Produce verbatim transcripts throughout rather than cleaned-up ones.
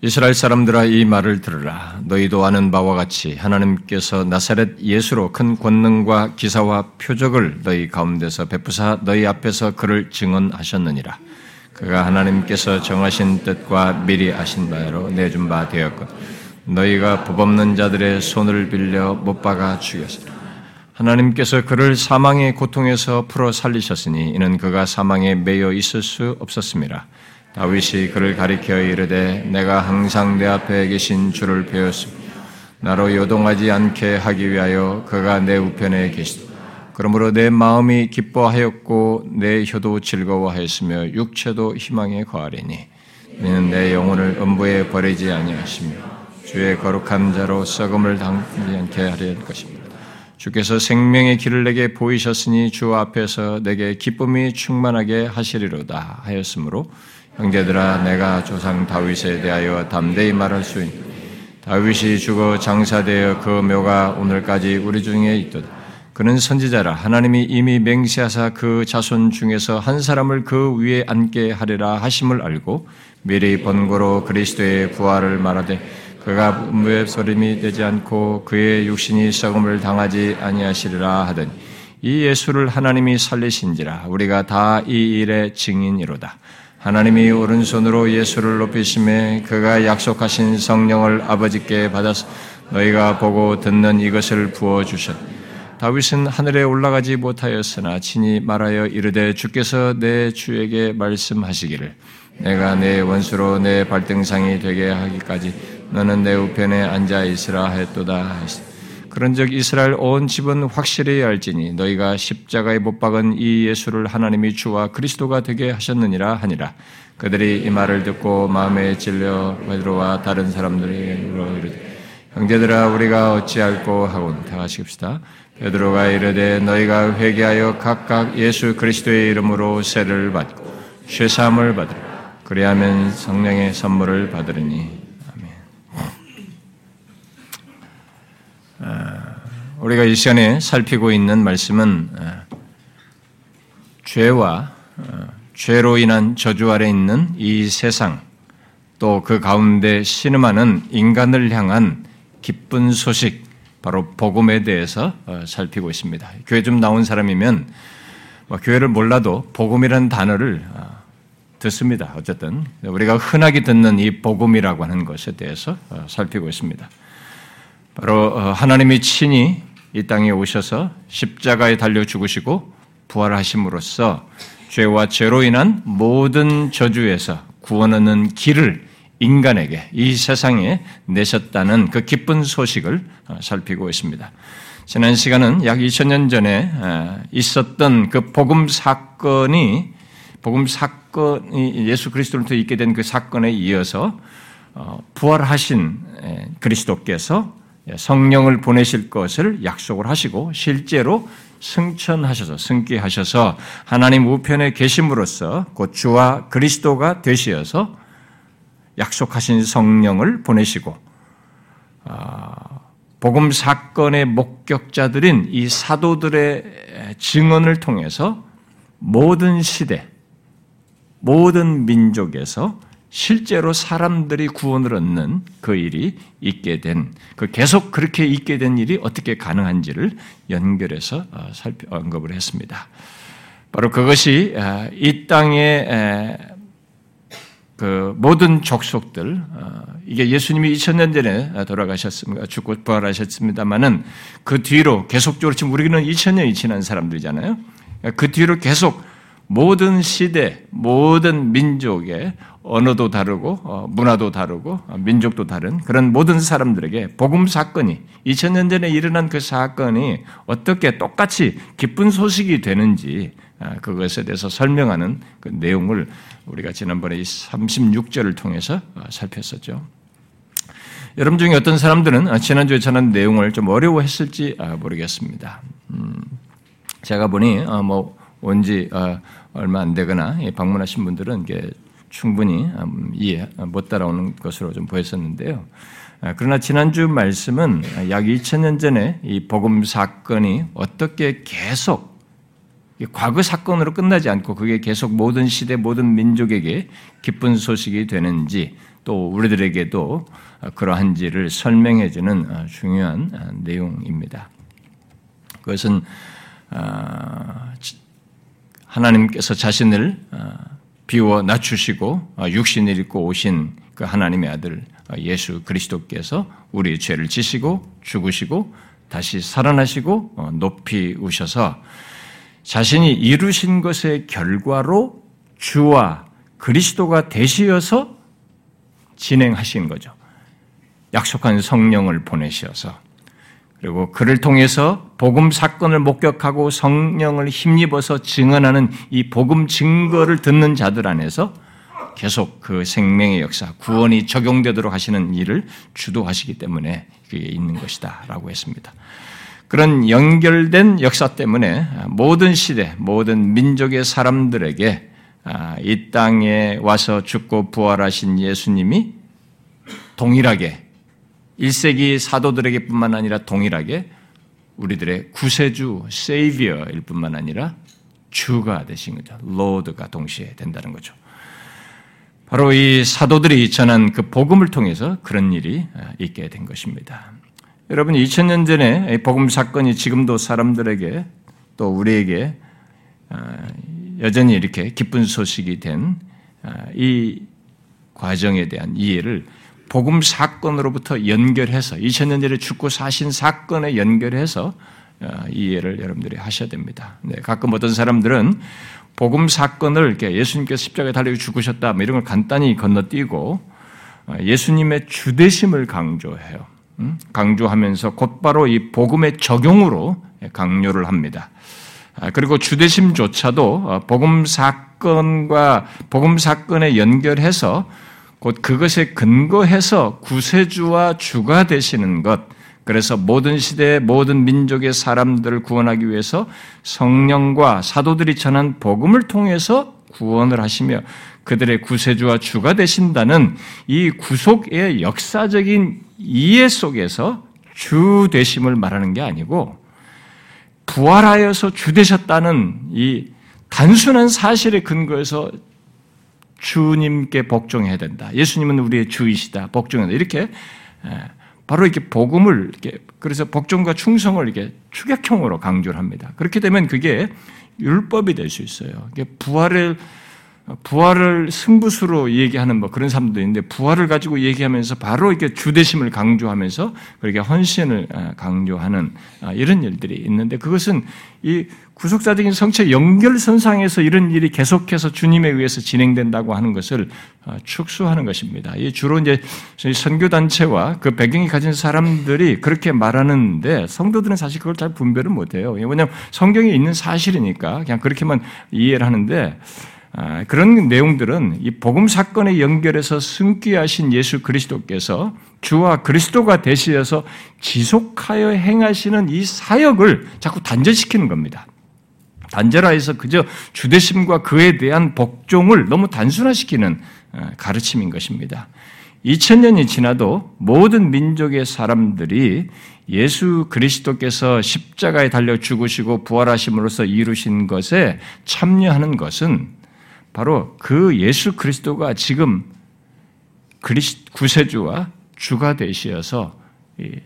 이스라엘 사람들아 이 말을 들으라. 너희도 아는 바와 같이 하나님께서 나사렛 예수로 큰 권능과 기사와 표적을 너희 가운데서 베푸사 너희 앞에서 그를 증언하셨느니라. 그가 하나님께서 정하신 뜻과 미리 아신 바대로 내준 바 되었고 너희가 법없는 자들의 손을 빌려 못 박아 죽였으라. 하나님께서 그를 사망의 고통에서 풀어 살리셨으니 이는 그가 사망에 매여 있을 수 없었음이라. 다윗이 그를 가리켜 이르되 내가 항상 내 앞에 계신 주를 배웠으며 나로 요동하지 않게 하기 위하여 그가 내 우편에 계시다. 그러므로 내 마음이 기뻐하였고 내 혀도 즐거워하였으며 육체도 희망에 거하리니 이는 내 영혼을 음부에 버리지 아니하시며 주의 거룩한 자로 썩음을 당하지 않게 하려는 것입니다. 주께서 생명의 길을 내게 보이셨으니 주 앞에서 내게 기쁨이 충만하게 하시리로다 하였으므로 형제들아 내가 조상 다윗에 대하여 담대히 말할 수 있는 다윗이 죽어 장사되어 그 묘가 오늘까지 우리 중에 있도다. 그는 선지자라 하나님이 이미 맹세하사 그 자손 중에서 한 사람을 그 위에 앉게 하리라 하심을 알고 미리 번고로 그리스도의 부활을 말하되 그가 음부의 소림이 되지 않고 그의 육신이 썩음을 당하지 아니하시리라 하더니 이 예수를 하나님이 살리신지라 우리가 다 이 일의 증인이로다. 하나님이 오른손으로 예수를 높이심에 그가 약속하신 성령을 아버지께 받아서 너희가 보고 듣는 이것을 부어주셨다. 다윗은 하늘에 올라가지 못하였으나 친히 말하여 이르되 주께서 내 주에게 말씀하시기를 내가 내 원수로 내 발등상이 되게 하기까지 너는 내 우편에 앉아 있으라 했도다. 그런즉 이스라엘 온 집은 확실히 알지니 너희가 십자가에 못 박은 이 예수를 하나님이 주와 그리스도가 되게 하셨느니라 하니라. 그들이 이 말을 듣고 마음에 찔려 베드로와 다른 사람들에게로 이르되 형제들아 우리가 어찌할꼬 하곤 다 하십시다. 베드로가 이르되 너희가 회개하여 각각 예수 그리스도의 이름으로 세를 받고 죄사함을 받으라. 그리하면 성령의 선물을 받으리니. 우리가 이 시간에 살피고 있는 말씀은 죄와 죄로 인한 저주 아래 있는 이 세상 또 그 가운데 신음하는 인간을 향한 기쁜 소식 바로 복음에 대해서 살피고 있습니다. 교회 좀 나온 사람이면 교회를 몰라도 복음이라는 단어를 듣습니다. 어쨌든 우리가 흔하게 듣는 이 복음이라고 하는 것에 대해서 살피고 있습니다. 바로 하나님이 친히 이 땅에 오셔서 십자가에 달려 죽으시고 부활하심으로써 죄와 죄로 인한 모든 저주에서 구원 얻는 길을 인간에게 이 세상에 내셨다는 그 기쁜 소식을 살피고 있습니다. 지난 시간은 약 이천 년 전에 있었던 그 복음 사건이 복음 사건이 예수 그리스도로부터 있게 된 그 사건에 이어서 부활하신 그리스도께서 성령을 보내실 것을 약속을 하시고 실제로 승천하셔서 승귀하셔서 하나님 우편에 계심으로써 곧 주와 그리스도가 되시어서 약속하신 성령을 보내시고 복음 사건의 목격자들인 이 사도들의 증언을 통해서 모든 시대, 모든 민족에서 실제로 사람들이 구원을 얻는 그 일이 있게 된, 그 계속 그렇게 있게 된 일이 어떻게 가능한지를 연결해서 살펴 언급을 했습니다. 바로 그것이 이 땅의 그 모든 족속들, 이게 예수님이 이천 년 전에 돌아가셨습니다. 죽고 부활하셨습니다만은 그 뒤로 계속적으로 지금 우리는 이천 년이 지난 사람들이잖아요. 그 뒤로 계속 모든 시대, 모든 민족의 언어도 다르고 문화도 다르고 민족도 다른 그런 모든 사람들에게 복음 사건이 이천 년 전에 일어난 그 사건이 어떻게 똑같이 기쁜 소식이 되는지 그것에 대해서 설명하는 그 내용을 우리가 지난번에 이 삼십육 절을 통해서 살폈었죠. 여러분 중에 어떤 사람들은 지난주에 전한 내용을 좀 어려워했을지 모르겠습니다. 제가 보니 뭐 온지 얼마 안 되거나 방문하신 분들은 이게 충분히 이해 못 따라오는 것으로 좀 보였었는데요. 그러나 지난주 말씀은 약 이천 년 전에 이 복음 사건이 어떻게 계속 과거 사건으로 끝나지 않고 그게 계속 모든 시대 모든 민족에게 기쁜 소식이 되는지 또 우리들에게도 그러한지를 설명해주는 중요한 내용입니다. 그것은 하나님께서 자신을 비워 낮추시고 육신을 입고 오신 그 하나님의 아들 예수 그리스도께서 우리의 죄를 지시고 죽으시고 다시 살아나시고 높이 우셔서 자신이 이루신 것의 결과로 주와 그리스도가 되시어서 진행하신 거죠. 약속한 성령을 보내셔서 그리고 그를 통해서 복음 사건을 목격하고 성령을 힘입어서 증언하는 이 복음 증거를 듣는 자들 안에서 계속 그 생명의 역사, 구원이 적용되도록 하시는 일을 주도하시기 때문에 그게 있는 것이다 라고 했습니다. 그런 연결된 역사 때문에 모든 시대, 모든 민족의 사람들에게 이 땅에 와서 죽고 부활하신 예수님이 동일하게 일 세기 사도들에게 뿐만 아니라 동일하게 우리들의 구세주, 세이비어일 뿐만 아니라 주가 되신 거죠. 로드가 동시에 된다는 거죠. 바로 이 사도들이 전한 그 복음을 통해서 그런 일이 있게 된 것입니다. 여러분, 이천 년 전에 복음 사건이 지금도 사람들에게 또 우리에게 여전히 이렇게 기쁜 소식이 된 이 과정에 대한 이해를 복음 사건으로부터 연결해서 이천 년 전에 죽고 사신 사건에 연결해서 이해를 여러분들이 하셔야 됩니다. 네, 가끔 어떤 사람들은 복음 사건을 이렇게 예수님께서 십자가에 달려 죽으셨다 뭐 이런 걸 간단히 건너뛰고 예수님의 주되심을 강조해요. 강조하면서 곧바로 이 복음의 적용으로 강요를 합니다. 그리고 주되심조차도 복음 사건과 복음 사건에 연결해서 곧 그것에 근거해서 구세주와 주가 되시는 것, 그래서 모든 시대의 모든 민족의 사람들을 구원하기 위해서 성령과 사도들이 전한 복음을 통해서 구원을 하시며 그들의 구세주와 주가 되신다는 이 구속의 역사적인 이해 속에서 주 되심을 말하는 게 아니고 부활하여서 주 되셨다는 이 단순한 사실에 근거해서 주님께 복종해야 된다. 예수님은 우리의 주이시다. 복종해야 된다. 이렇게 바로 이렇게 복음을 이렇게 그래서 복종과 충성을 이렇게 축약형으로 강조를 합니다. 그렇게 되면 그게 율법이 될 수 있어요. 이게 부활을 부활을 승부수로 얘기하는 뭐 그런 사람도 있는데 부활을 가지고 얘기하면서 바로 이렇게 주되심을 강조하면서 그렇게 헌신을 강조하는 이런 일들이 있는데 그것은 이 구속사적인 성체 연결선상에서 이런 일이 계속해서 주님에 의해서 진행된다고 하는 것을 축소하는 것입니다. 이 주로 이제 선교단체와 그 배경이 가진 사람들이 그렇게 말하는데 성도들은 사실 그걸 잘 분별을 못해요. 왜냐하면 성경에 있는 사실이니까 그냥 그렇게만 이해를 하는데 그런 내용들은 이 복음 사건에 연결해서 승귀하신 예수 그리스도께서 주와 그리스도가 되시어서 지속하여 행하시는 이 사역을 자꾸 단절시키는 겁니다. 단절하여서 그저 주되심과 그에 대한 복종을 너무 단순화시키는 가르침인 것입니다. 이천 년이 지나도 모든 민족의 사람들이 예수 그리스도께서 십자가에 달려 죽으시고 부활하심으로써 이루신 것에 참여하는 것은 바로 그 예수 그리스도가 지금 구세주와 주가 되시어서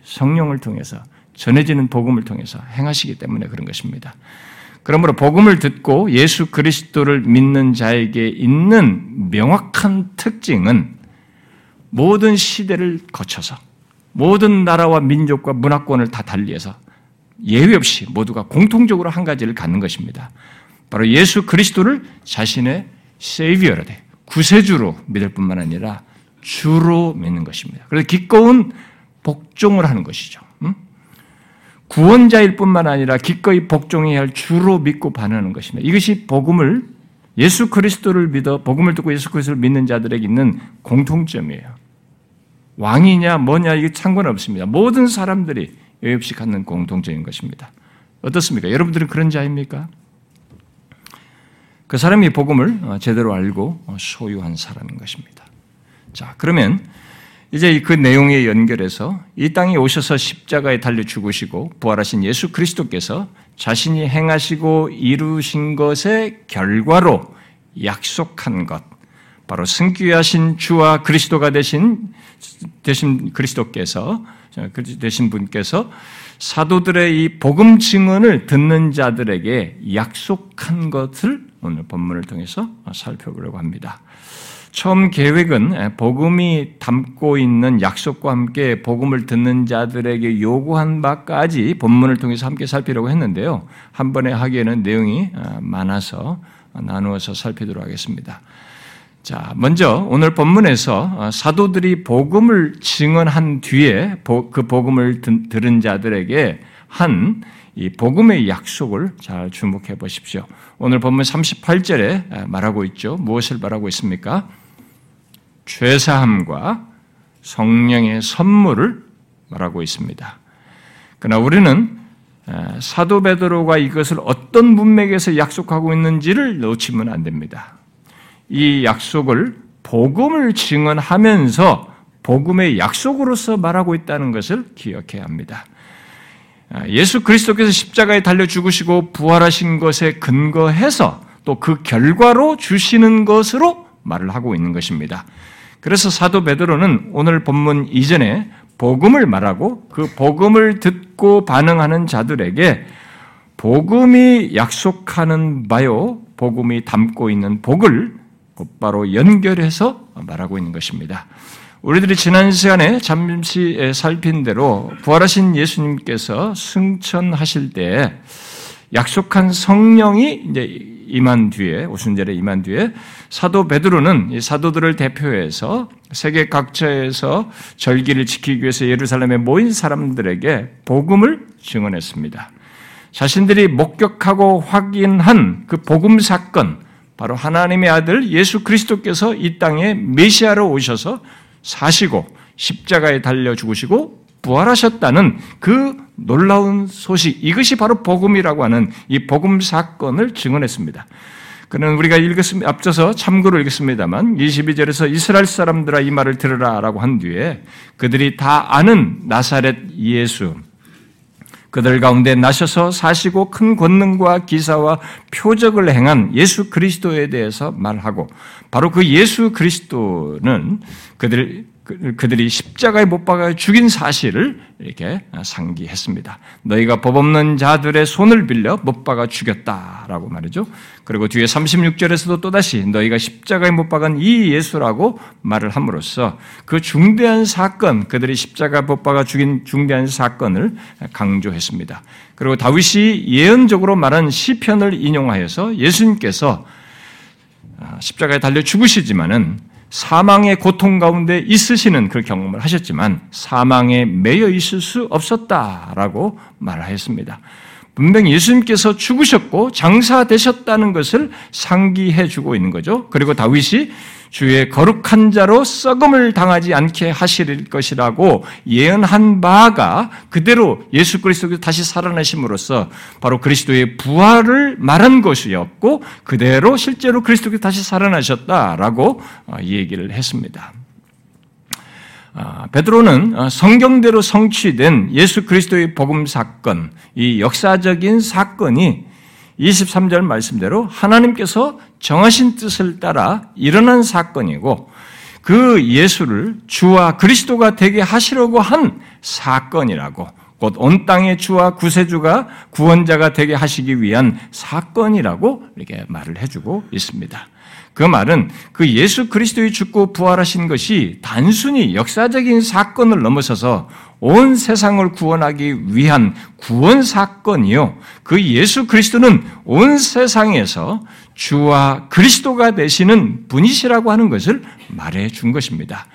성령을 통해서 전해지는 복음을 통해서 행하시기 때문에 그런 것입니다. 그러므로 복음을 듣고 예수 그리스도를 믿는 자에게 있는 명확한 특징은 모든 시대를 거쳐서 모든 나라와 민족과 문화권을 다 달리해서 예외 없이 모두가 공통적으로 한 가지를 갖는 것입니다. 바로 예수 그리스도를 자신의 세이비어로 돼 구세주로 믿을 뿐만 아니라 주로 믿는 것입니다. 그래서 기꺼운 복종을 하는 것이죠. 음? 구원자일 뿐만 아니라 기꺼이 복종해야 할 주로 믿고 반하는 것입니다. 이것이 복음을 예수 그리스도를 믿어 복음을 듣고 예수 그리스도를 믿는 자들에게 있는 공통점이에요. 왕이냐 뭐냐 이게 상관없습니다. 모든 사람들이 예외 없이 갖는 공통점인 것입니다. 어떻습니까? 여러분들은 그런 자입니까? 그 사람이 복음을 제대로 알고 소유한 사람인 것입니다. 자, 그러면 이제 그 내용에 연결해서 이 땅에 오셔서 십자가에 달려 죽으시고 부활하신 예수 그리스도께서 자신이 행하시고 이루신 것의 결과로 약속한 것, 바로 승귀하신 주와 그리스도가 되신, 되신 그리스도께서, 되신 분께서 사도들의 이 복음 증언을 듣는 자들에게 약속한 것을 오늘 본문을 통해서 살펴보려고 합니다. 처음 계획은 복음이 담고 있는 약속과 함께 복음을 듣는 자들에게 요구한 바까지 본문을 통해서 함께 살피려고 했는데요. 한 번에 하기에는 내용이 많아서 나누어서 살피도록 하겠습니다. 자, 먼저 오늘 본문에서 사도들이 복음을 증언한 뒤에 그 복음을 들은 자들에게 한 이 복음의 약속을 잘 주목해 보십시오. 오늘 본문 삼십팔 절에 말하고 있죠. 무엇을 말하고 있습니까? 죄사함과 성령의 선물을 말하고 있습니다. 그러나 우리는 사도 베드로가 이것을 어떤 문맥에서 약속하고 있는지를 놓치면 안 됩니다. 이 약속을 복음을 증언하면서 복음의 약속으로서 말하고 있다는 것을 기억해야 합니다. 예수 그리스도께서 십자가에 달려 죽으시고 부활하신 것에 근거해서 또 그 결과로 주시는 것으로 말을 하고 있는 것입니다. 그래서 사도 베드로는 오늘 본문 이전에 복음을 말하고 그 복음을 듣고 반응하는 자들에게 복음이 약속하는 바요, 복음이 담고 있는 복을 곧바로 연결해서 말하고 있는 것입니다. 우리들이 지난 시간에 잠시 살핀 대로 부활하신 예수님께서 승천하실 때 약속한 성령이 이제 임한 뒤에, 오순절에 임한 뒤에 사도 베드로는 사도들을 대표해서 세계 각처에서 절기를 지키기 위해서 예루살렘에 모인 사람들에게 복음을 증언했습니다. 자신들이 목격하고 확인한 그 복음 사건, 바로 하나님의 아들 예수 그리스도께서 이 땅에 메시아로 오셔서 사시고 십자가에 달려 죽으시고 부활하셨다는 그 놀라운 소식, 이것이 바로 복음이라고 하는 이 복음 사건을 증언했습니다. 그는 우리가 읽었음, 앞서서 참고로 읽겠습니다만 이십이 절에서 이스라엘 사람들아 이 말을 들으라 라고 한 뒤에 그들이 다 아는 나사렛 예수, 그들 가운데 나셔서 사시고 큰 권능과 기사와 표적을 행한 예수 그리스도에 대해서 말하고, 바로 그 예수 그리스도는 그들, 그들이 십자가에 못 박아 죽인 사실을 이렇게 상기했습니다. 너희가 법 없는 자들의 손을 빌려 못 박아 죽였다라고 말이죠. 그리고 뒤에 삼십육 절에서도 또다시 너희가 십자가에 못 박은 이 예수라고 말을 함으로써 그 중대한 사건, 그들이 십자가에 못 박아 죽인 중대한 사건을 강조했습니다. 그리고 다윗이 예언적으로 말한 시편을 인용하여서 예수님께서 십자가에 달려 죽으시지만은 사망의 고통 가운데 있으시는 그 경험을 하셨지만 사망에 매여 있을 수 없었다라고 말하였습니다. 분명히 예수님께서 죽으셨고 장사되셨다는 것을 상기해 주고 있는 거죠. 그리고 다윗이 주의 거룩한 자로 썩음을 당하지 않게 하실 것이라고 예언한 바가 그대로 예수 그리스도께서 다시 살아나심으로써 바로 그리스도의 부활을 말한 것이었고 그대로 실제로 그리스도께서 다시 살아나셨다라고 얘기를 했습니다. 베드로는 성경대로 성취된 예수 그리스도의 복음 사건, 이 역사적인 사건이 이십삼 절 말씀대로 하나님께서 정하신 뜻을 따라 일어난 사건이고 그 예수를 주와 그리스도가 되게 하시려고 한 사건이라고, 곧 온 땅의 주와 구세주가 구원자가 되게 하시기 위한 사건이라고 이렇게 말을 해주고 있습니다. 그 말은 그 예수 그리스도의 죽고 부활하신 것이 단순히 역사적인 사건을 넘어서서 온 세상을 구원하기 위한 구원 사건이요, 그 예수 그리스도는 온 세상에서 주와 그리스도가 되시는 분이시라고 하는 것을 말해 준 것입니다.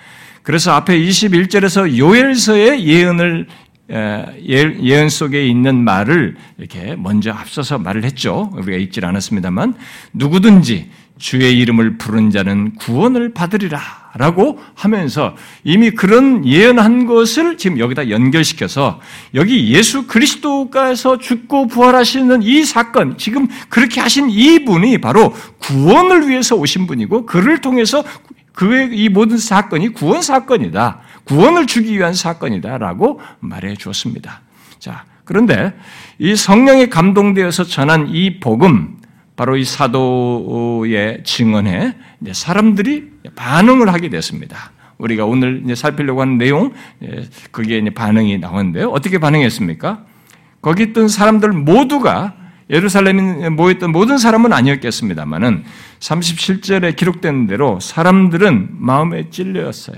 그래서 앞에 이십일 절에서 요엘서의 예언을 예언 속에 있는 말을 이렇게 먼저 앞서서 말을 했죠. 우리가 읽질 않았습니다만 누구든지 주의 이름을 부른 자는 구원을 받으리라 라고 하면서 이미 그런 예언한 것을 지금 여기다 연결시켜서 여기 예수 그리스도께서 죽고 부활하시는 이 사건, 지금 그렇게 하신 이분이 바로 구원을 위해서 오신 분이고 그를 통해서 그의 이 모든 사건이 구원 사건이다, 구원을 주기 위한 사건이다라고 말해 주었습니다. 자, 그런데 이 성령에 감동되어서 전한 이 복음, 바로 이 사도의 증언에 이제 사람들이 반응을 하게 됐습니다. 우리가 오늘 이제 살피려고 하는 내용, 거기에 이제 반응이 나오는데요. 어떻게 반응했습니까? 거기 있던 사람들 모두가, 예루살렘에 모였던 모든 사람은 아니었겠습니다만은 삼십칠 절에 기록된 대로 사람들은 마음에 찔렸어요.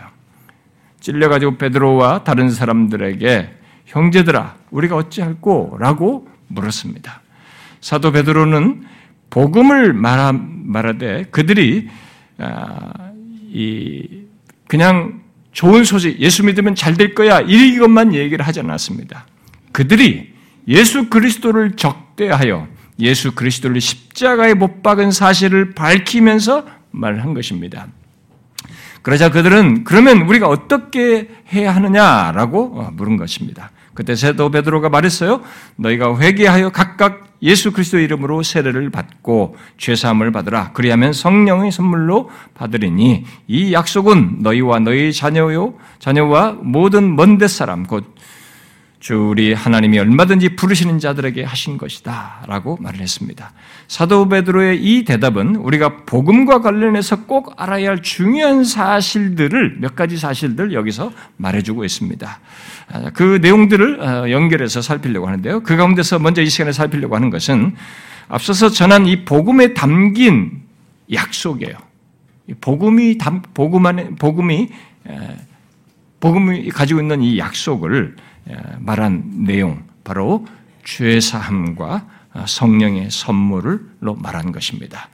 찔려가지고 베드로와 다른 사람들에게 형제들아, 우리가 어찌할꼬? 라고 물었습니다. 사도 베드로는 복음을 말하, 말하되 그들이 아, 이 그냥 좋은 소식, 예수 믿으면 잘 될 거야, 이것만 얘기를 하지 않았습니다. 그들이 예수 그리스도를 적대하여 예수 그리스도를 십자가에 못 박은 사실을 밝히면서 말한 것입니다. 그러자 그들은 그러면 우리가 어떻게 해야 하느냐라고 물은 것입니다. 그때 사도 베드로가 말했어요. 너희가 회개하여 각각 예수 그리스도의 이름으로 세례를 받고 죄 사함을 받으라. 그리하면 성령의 선물로 받으리니 이 약속은 너희와 너희 자녀요 자녀와 모든 먼데 사람 곧 주 우리 하나님이 얼마든지 부르시는 자들에게 하신 것이다 라고 말을 했습니다. 사도 베드로의 이 대답은 우리가 복음과 관련해서 꼭 알아야 할 중요한 사실들을, 몇 가지 사실들 여기서 말해주고 있습니다. 그 내용들을 연결해서 살피려고 하는데요. 그 가운데서 먼저 이 시간에 살피려고 하는 것은 앞서서 전한 이 복음에 담긴 약속이에요. 복음이, 복음 안에, 복음이, 복음이 가지고 있는 이 약속을 말한 내용, 바로 죄사함과 성령의 선물로 말한 것입니다.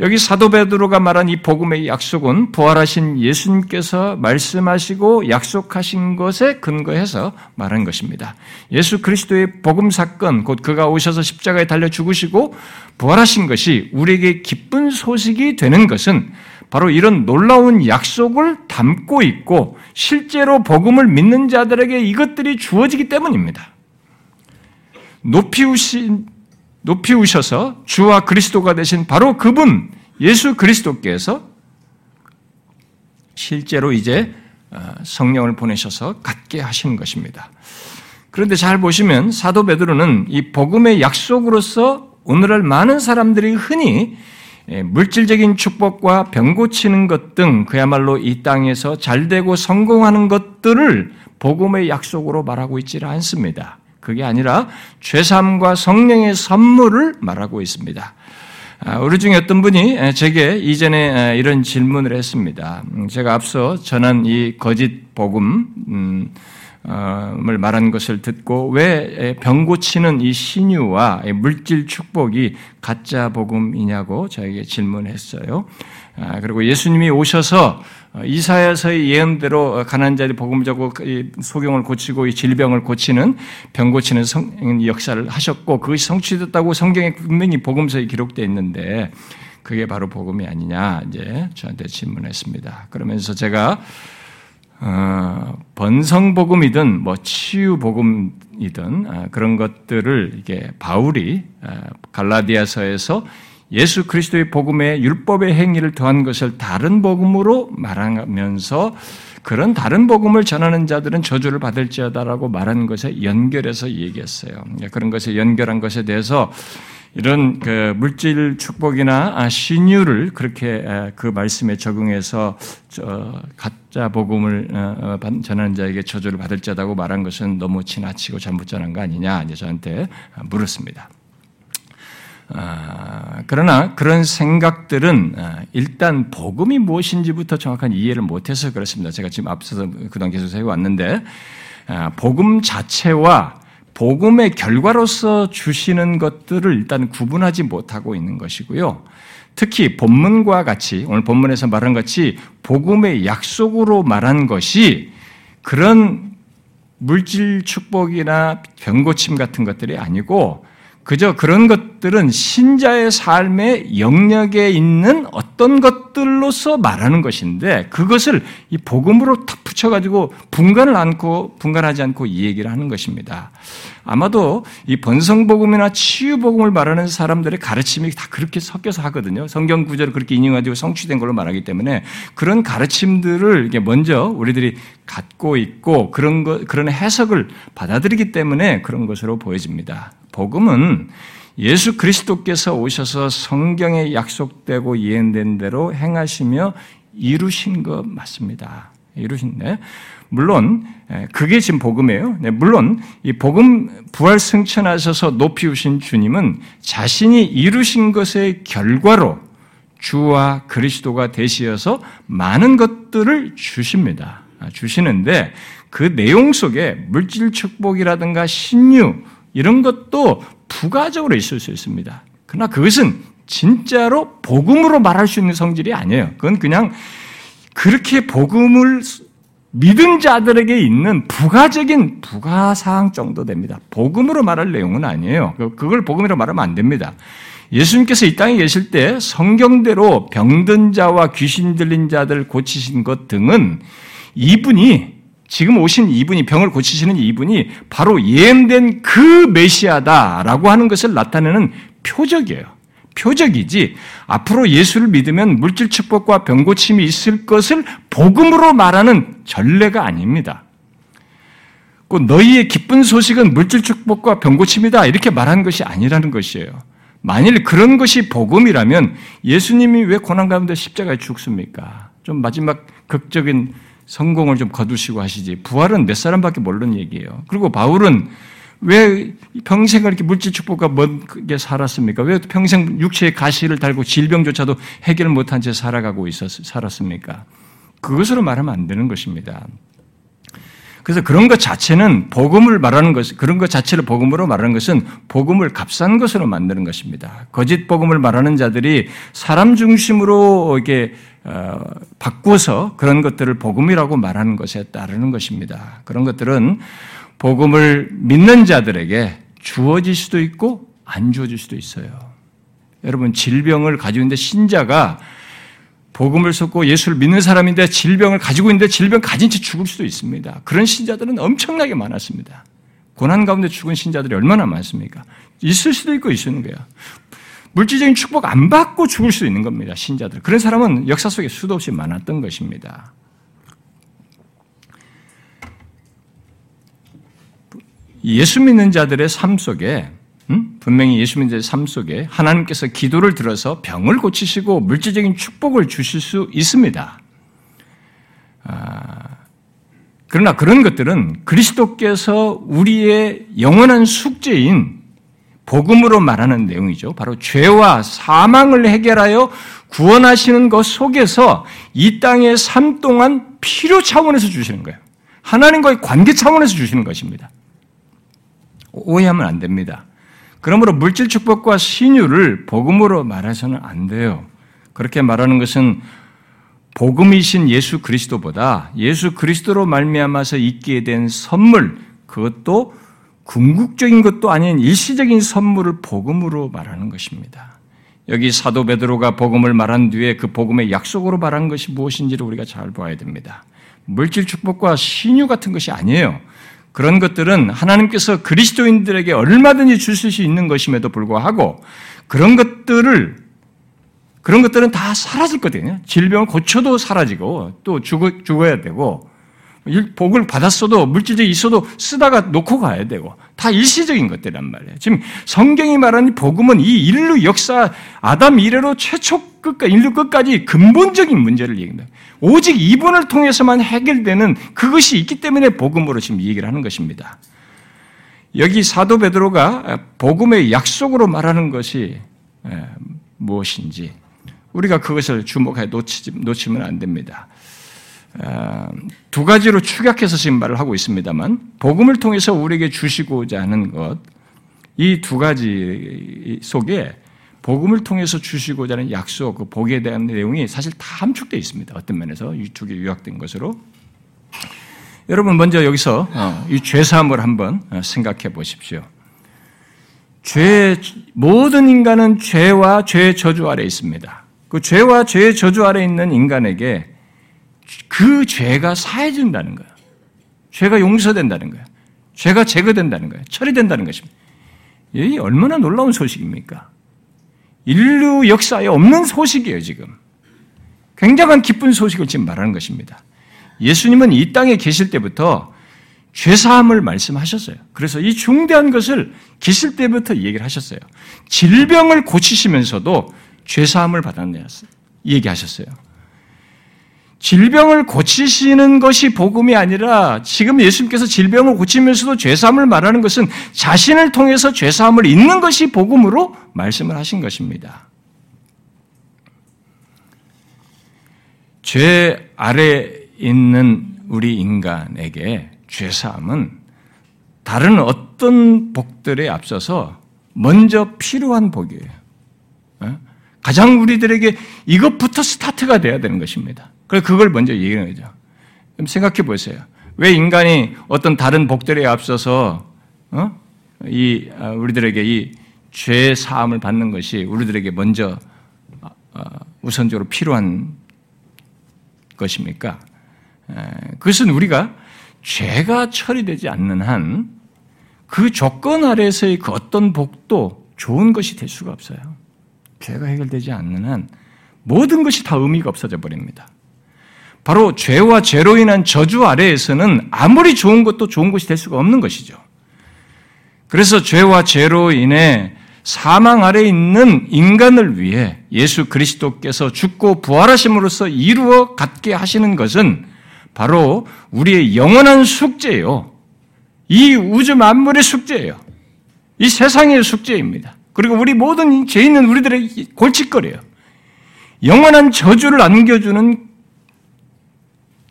여기 사도 베드로가 말한 이 복음의 약속은 부활하신 예수님께서 말씀하시고 약속하신 것에 근거해서 말한 것입니다. 예수 그리스도의 복음 사건, 곧 그가 오셔서 십자가에 달려 죽으시고 부활하신 것이 우리에게 기쁜 소식이 되는 것은 바로 이런 놀라운 약속을 담고 있고 실제로 복음을 믿는 자들에게 이것들이 주어지기 때문입니다. 높이우신, 높이우셔서 주와 그리스도가 되신 바로 그분 예수 그리스도께서 실제로 이제 성령을 보내셔서 갖게 하신 것입니다. 그런데 잘 보시면 사도 베드로는 이 복음의 약속으로서 오늘날 많은 사람들이 흔히 물질적인 축복과 병고치는 것 등 그야말로 이 땅에서 잘되고 성공하는 것들을 복음의 약속으로 말하고 있지 않습니다. 그게 아니라 죄사함과 성령의 선물을 말하고 있습니다. 우리 중에 어떤 분이 제게 이전에 이런 질문을 했습니다. 제가 앞서 전한 이 거짓 복음, 을 말한 것을 듣고 왜 병고치는 이 신유와 물질 축복이 가짜 복음이냐고 저에게 질문했어요. 그리고 예수님이 오셔서 이사야서의 예언대로 가난한 자의 복음을 전하고 소경을 고치고 이 질병을 고치는, 병고치는 성, 역사를 하셨고 그것이 성취됐다고 성경에 분명히 복음서에 기록되어 있는데 그게 바로 복음이 아니냐 이제 저한테 질문했습니다. 그러면서 제가 어, 번성복음이든 뭐 치유복음이든 어, 그런 것들을 이게 바울이 어, 갈라디아서에서 예수 그리스도의 복음에 율법의 행위를 더한 것을 다른 복음으로 말하면서 그런 다른 복음을 전하는 자들은 저주를 받을지어다라고 말한 것에 연결해서 얘기했어요. 그런 것에 연결한 것에 대해서 이런 그 물질 축복이나 신유를 그렇게 그 말씀에 적용해서 저 가짜 복음을 전하는 자에게 저주를 받을 자다고 말한 것은 너무 지나치고 잘못 전한 거 아니냐 이제 저한테 물었습니다. 그러나 그런 생각들은 일단 복음이 무엇인지부터 정확한 이해를 못해서 그렇습니다. 제가 지금 앞서서 그동안 계속 해왔는데 복음 자체와 복음의 결과로서 주시는 것들을 일단 구분하지 못하고 있는 것이고요. 특히 본문과 같이, 오늘 본문에서 말한 같이 복음의 약속으로 말한 것이 그런 물질 축복이나 병고침 같은 것들이 아니고 그저 그런 것들은 신자의 삶의 영역에 있는 어떤 것들로서 말하는 것인데 그것을 이 복음으로 탁 붙여가지고 분간을 않고 분간하지 않고 이 얘기를 하는 것입니다. 아마도 이 번성복음이나 치유복음을 말하는 사람들의 가르침이 다 그렇게 섞여서 하거든요. 성경 구절을 그렇게 인용하고 성취된 걸로 말하기 때문에 그런 가르침들을 먼저 우리들이 갖고 있고 그런 것, 그런 해석을 받아들이기 때문에 그런 것으로 보여집니다. 복음은 예수 그리스도께서 오셔서 성경에 약속되고 예언된 대로 행하시며 이루신 것 맞습니다. 이루신데 물론 그게 지금 복음이에요. 물론 이 복음 부활 승천하셔서 높이우신 주님은 자신이 이루신 것의 결과로 주와 그리스도가 되시어서 많은 것들을 주십니다. 주시는데 그 내용 속에 물질 축복이라든가 신유 이런 것도 부가적으로 있을 수 있습니다. 그러나 그것은 진짜로 복음으로 말할 수 있는 성질이 아니에요. 그건 그냥 그렇게 복음을 믿은 자들에게 있는 부가적인 부가사항 정도 됩니다. 복음으로 말할 내용은 아니에요. 그걸 복음이라고 말하면 안 됩니다. 예수님께서 이 땅에 계실 때 성경대로 병든 자와 귀신 들린 자들 고치신 것 등은 이분이 지금 오신 이분이 병을 고치시는 이분이 바로 예언된 그 메시아다라고 하는 것을 나타내는 표적이에요. 표적이지 앞으로 예수를 믿으면 물질 축복과 병 고침이 있을 것을 복음으로 말하는 전례가 아닙니다. 그 너희의 기쁜 소식은 물질 축복과 병 고침이다 이렇게 말하는 것이 아니라는 것이에요. 만일 그런 것이 복음이라면 예수님이 왜 고난 가운데 십자가에 죽습니까? 좀 마지막 극적인 성공을 좀 거두시고 하시지. 부활은 몇 사람밖에 모르는 얘기예요. 그리고 바울은 왜 평생을 이렇게 물질 축복과 먼게 살았습니까? 왜 평생 육체의 가시를 달고 질병조차도 해결 못한 채 살아가고 있었, 살았습니까? 그것으로 말하면 안 되는 것입니다. 그래서 그런 것 자체는 복음을 말하는 것, 그런 것 자체를 복음으로 말하는 것은 복음을 값싼 것으로 만드는 것입니다. 거짓 복음을 말하는 자들이 사람 중심으로 이렇게 어, 바꿔서 그런 것들을 복음이라고 말하는 것에 따르는 것입니다. 그런 것들은 복음을 믿는 자들에게 주어질 수도 있고 안 주어질 수도 있어요. 여러분 질병을 가지고 있는데 신자가 복음을 쏟고 예수를 믿는 사람인데 질병을 가지고 있는데 질병 가진 채 죽을 수도 있습니다. 그런 신자들은 엄청나게 많았습니다. 고난 가운데 죽은 신자들이 얼마나 많습니까? 있을 수도 있고 있는 거예요. 물질적인 축복 안 받고 죽을 수도 있는 겁니다. 신자들. 그런 사람은 역사 속에 수도 없이 많았던 것입니다. 예수 믿는 자들의 삶 속에 음? 분명히 예수 믿는 자의 삶 속에 하나님께서 기도를 들어서 병을 고치시고 물질적인 축복을 주실 수 있습니다. 아, 그러나 그런 것들은 그리스도께서 우리의 영원한 숙제인 복음으로 말하는 내용이죠. 바로 죄와 사망을 해결하여 구원하시는 것 속에서 이 땅의 삶 동안 필요 차원에서 주시는 거예요. 하나님과의 관계 차원에서 주시는 것입니다. 오해하면 안 됩니다. 그러므로 물질 축복과 신유를 복음으로 말해서는 안 돼요. 그렇게 말하는 것은 복음이신 예수 그리스도보다 예수 그리스도로 말미암아서 있게 된 선물, 그것도 궁극적인 것도 아닌 일시적인 선물을 복음으로 말하는 것입니다. 여기 사도 베드로가 복음을 말한 뒤에 그 복음의 약속으로 말한 것이 무엇인지를 우리가 잘 봐야 됩니다. 물질 축복과 신유 같은 것이 아니에요. 그런 것들은 하나님께서 그리스도인들에게 얼마든지 주실 수 있는 것임에도 불구하고 그런 것들을 그런 것들은 다 사라질 거거든요. 질병을 고쳐도 사라지고 또 죽어, 죽어야 되고 복을 받았어도 물질적이 있어도 쓰다가 놓고 가야 되고 다 일시적인 것들이란 말이에요. 지금 성경이 말하는 복음은 이 인류 역사 아담 이래로 최초 끝까지 인류 끝까지 근본적인 문제를 얘기합니다. 오직 이분을 통해서만 해결되는 그것이 있기 때문에 복음으로 지금 얘기를 하는 것입니다. 여기 사도 베드로가 복음의 약속으로 말하는 것이 무엇인지 우리가 그것을 주목해 놓치지, 놓치면 안 됩니다. 두 가지로 축약해서 지금 말을 하고 있습니다만 복음을 통해서 우리에게 주시고자 하는 것 이 두 가지 속에 복음을 통해서 주시고자 하는 약속, 그 복에 대한 내용이 사실 다 함축되어 있습니다. 어떤 면에서 이 두 개 요약된 것으로. 여러분 먼저 여기서 이 죄사함을 한번 생각해 보십시오. 죄, 모든 인간은 죄와 죄의 저주 아래에 있습니다. 그 죄와 죄의 저주 아래에 있는 인간에게 그 죄가 사해진다는 거예요. 죄가 용서된다는 거예요. 죄가 제거된다는 거예요. 처리된다는 것입니다. 이 얼마나 놀라운 소식입니까? 인류 역사에 없는 소식이에요, 지금. 굉장한 기쁜 소식을 지금 말하는 것입니다. 예수님은 이 땅에 계실 때부터 죄사함을 말씀하셨어요. 그래서 이 중대한 것을 계실 때부터 얘기를 하셨어요. 질병을 고치시면서도 죄사함을 받았냐 얘기하셨어요. 질병을 고치시는 것이 복음이 아니라 지금 예수님께서 질병을 고치면서도 죄사함을 말하는 것은 자신을 통해서 죄사함을 잊는 것이 복음으로 말씀을 하신 것입니다. 죄 아래에 있는 우리 인간에게 죄사함은 다른 어떤 복들에 앞서서 먼저 필요한 복이에요. 가장 우리들에게 이것부터 스타트가 돼야 되는 것입니다. 그래서 그걸 먼저 얘기하는 거죠. 그럼 생각해 보세요. 왜 인간이 어떤 다른 복들에 앞서서 어? 이 우리들에게 이 죄 사함을 받는 것이 우리들에게 먼저 우선적으로 필요한 것입니까? 그것은 우리가 죄가 처리되지 않는 한 그 조건 아래에서의 그 어떤 복도 좋은 것이 될 수가 없어요. 죄가 해결되지 않는 한 모든 것이 다 의미가 없어져 버립니다. 바로 죄와 죄로 인한 저주 아래에서는 아무리 좋은 것도 좋은 것이 될 수가 없는 것이죠. 그래서 죄와 죄로 인해 사망 아래에 있는 인간을 위해 예수 그리스도께서 죽고 부활하심으로써 이루어 갖게 하시는 것은 바로 우리의 영원한 숙제예요. 이 우주 만물의 숙제예요. 이 세상의 숙제입니다. 그리고 우리 모든 죄 있는 우리들의 골칫거리예요. 영원한 저주를 안겨주는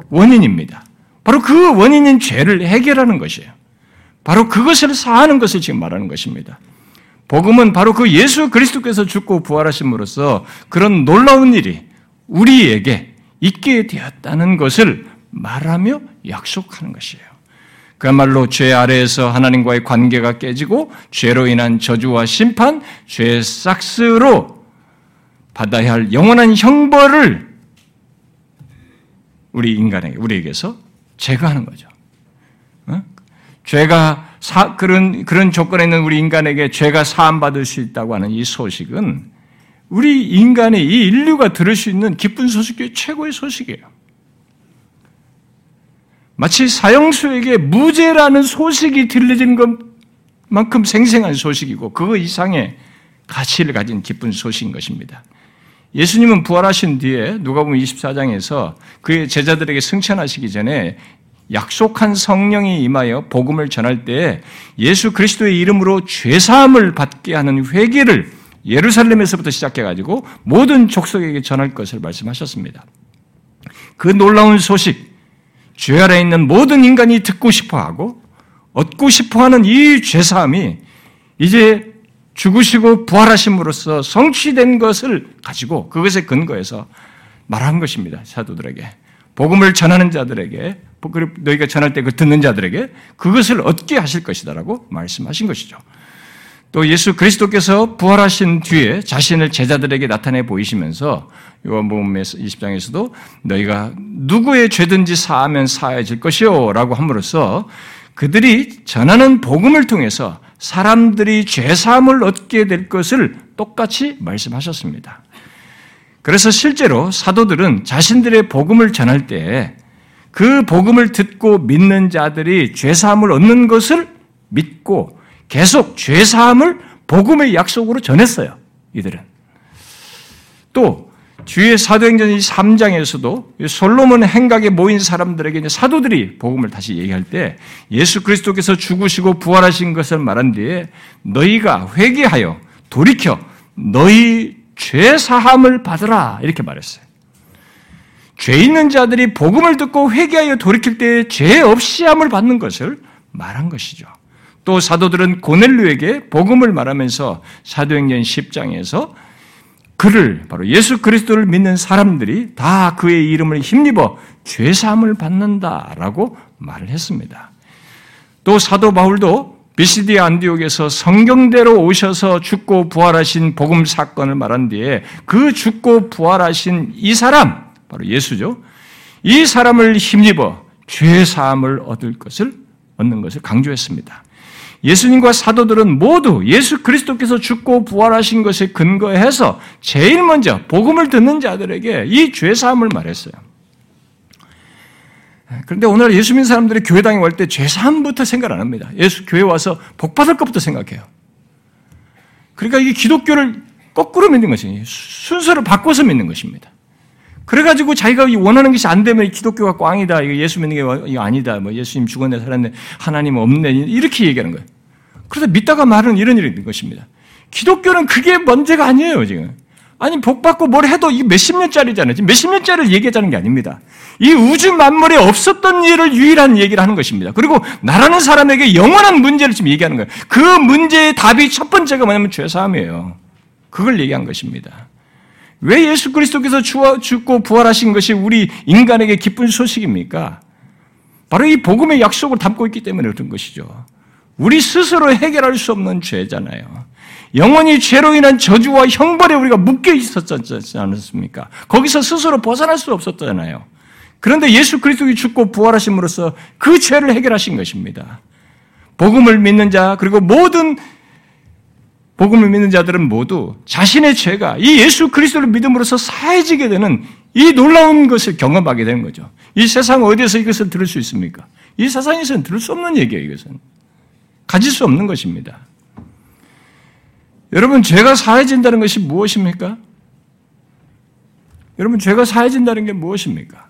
원인입니다. 바로 그 원인인 죄를 해결하는 것이에요. 바로 그것을 사하는 것을 지금 말하는 것입니다. 복음은 바로 그 예수 그리스도께서 죽고 부활하심으로써 그런 놀라운 일이 우리에게 있게 되었다는 것을 말하며 약속하는 것이에요. 그야말로 죄 아래에서 하나님과의 관계가 깨지고 죄로 인한 저주와 심판, 죄의 싹스로 받아야 할 영원한 형벌을 우리 인간에게, 우리에게서 제거하는 거죠. 어? 죄가 사, 그런, 그런 조건에 있는 우리 인간에게 죄가 사함받을 수 있다고 하는 이 소식은 우리 인간의 이 인류가 들을 수 있는 기쁜 소식 중에 최고의 소식이에요. 마치 사형수에게 무죄라는 소식이 들려진 것만큼 생생한 소식이고 그거 이상의 가치를 가진 기쁜 소식인 것입니다. 예수님은 부활하신 뒤에 누가복음 이십사 장에서 그의 제자들에게 승천하시기 전에 약속한 성령이 임하여 복음을 전할 때에 예수 그리스도의 이름으로 죄사함을 받게 하는 회개를 예루살렘에서부터 시작해가지고 모든 족속에게 전할 것을 말씀하셨습니다. 그 놀라운 소식, 죄 아래에 있는 모든 인간이 듣고 싶어하고 얻고 싶어하는 이 죄사함이 이제 죽으시고 부활하심으로써 성취된 것을 가지고 그것에 근거해서 말한 것입니다. 사도들에게. 복음을 전하는 자들에게, 너희가 전할 때 그걸 듣는 자들에게 그것을 얻게 하실 것이다라고 말씀하신 것이죠. 또 예수 그리스도께서 부활하신 뒤에 자신을 제자들에게 나타내 보이시면서 요한복음 이십 장에서도 너희가 누구의 죄든지 사하면 사해질 것이요 라고 함으로써 그들이 전하는 복음을 통해서 사람들이 죄사함을 얻게 될 것을 똑같이 말씀하셨습니다. 그래서 실제로 사도들은 자신들의 복음을 전할 때 그 복음을 듣고 믿는 자들이 죄사함을 얻는 것을 믿고 계속 죄사함을 복음의 약속으로 전했어요. 이들은. 또 뒤에 사도행전 삼 장에서도 솔로몬 행각에 모인 사람들에게 이제 사도들이 복음을 다시 얘기할 때 예수 그리스도께서 죽으시고 부활하신 것을 말한 뒤에 너희가 회개하여 돌이켜 너희 죄사함을 받으라 이렇게 말했어요. 죄 있는 자들이 복음을 듣고 회개하여 돌이킬 때 죄 없이함을 받는 것을 말한 것이죠. 또 사도들은 고넬료에게 복음을 말하면서 사도행전 십 장에서 그를 바로 예수 그리스도를 믿는 사람들이 다 그의 이름을 힘입어 죄 사함을 받는다라고 말을 했습니다. 또 사도 바울도 미시디아 안디옥에서 성경대로 오셔서 죽고 부활하신 복음 사건을 말한 뒤에 그 죽고 부활하신 이 사람, 바로 예수죠. 이 사람을 힘입어 죄 사함을 얻을 것을 얻는 것을 강조했습니다. 예수님과 사도들은 모두 예수 그리스도께서 죽고 부활하신 것에 근거해서 제일 먼저 복음을 듣는 자들에게 이 죄 사함을 말했어요. 그런데 오늘 예수민 사람들이 교회당에 올 때 죄 사함부터 생각 안 합니다. 예수 교회 와서 복 받을 것부터 생각해요. 그러니까 이게 기독교를 거꾸로 믿는 것이에요. 순서를 바꿔서 믿는 것입니다. 그래가지고 자기가 원하는 것이 안 되면 기독교가 꽝이다, 이거 예수 믿는 게 아니다, 뭐 예수님 죽었네, 살았네, 하나님 없네, 이렇게 얘기하는 거예요. 그래서 믿다가 말은 이런 일이 있는 것입니다. 기독교는 그게 문제가 아니에요, 지금. 아니, 복받고 뭘 해도 이게 몇십 년짜리잖아요. 지금 몇십 년짜리를 얘기하자는 게 아닙니다. 이 우주 만물에 없었던 일을 유일한 얘기를 하는 것입니다. 그리고 나라는 사람에게 영원한 문제를 지금 얘기하는 거예요. 그 문제의 답이 첫 번째가 뭐냐면 죄사함이에요. 그걸 얘기한 것입니다. 왜 예수 그리스도께서 죽고 부활하신 것이 우리 인간에게 기쁜 소식입니까? 바로 이 복음의 약속을 담고 있기 때문에 그런 것이죠. 우리 스스로 해결할 수 없는 죄잖아요. 영원히 죄로 인한 저주와 형벌에 우리가 묶여 있었지 않았습니까? 거기서 스스로 벗어날 수 없었잖아요. 그런데 예수 그리스도가 죽고 부활하심으로써 그 죄를 해결하신 것입니다. 복음을 믿는 자, 그리고 모든 복음을 믿는 자들은 모두 자신의 죄가 이 예수 그리스도를 믿음으로써 사해지게 되는 이 놀라운 것을 경험하게 되는 거죠. 이 세상 어디에서 이것을 들을 수 있습니까? 이 세상에서는 들을 수 없는 얘기예요, 이것은. 가질 수 없는 것입니다. 여러분, 죄가 사해진다는 것이 무엇입니까? 여러분, 죄가 사해진다는 게 무엇입니까?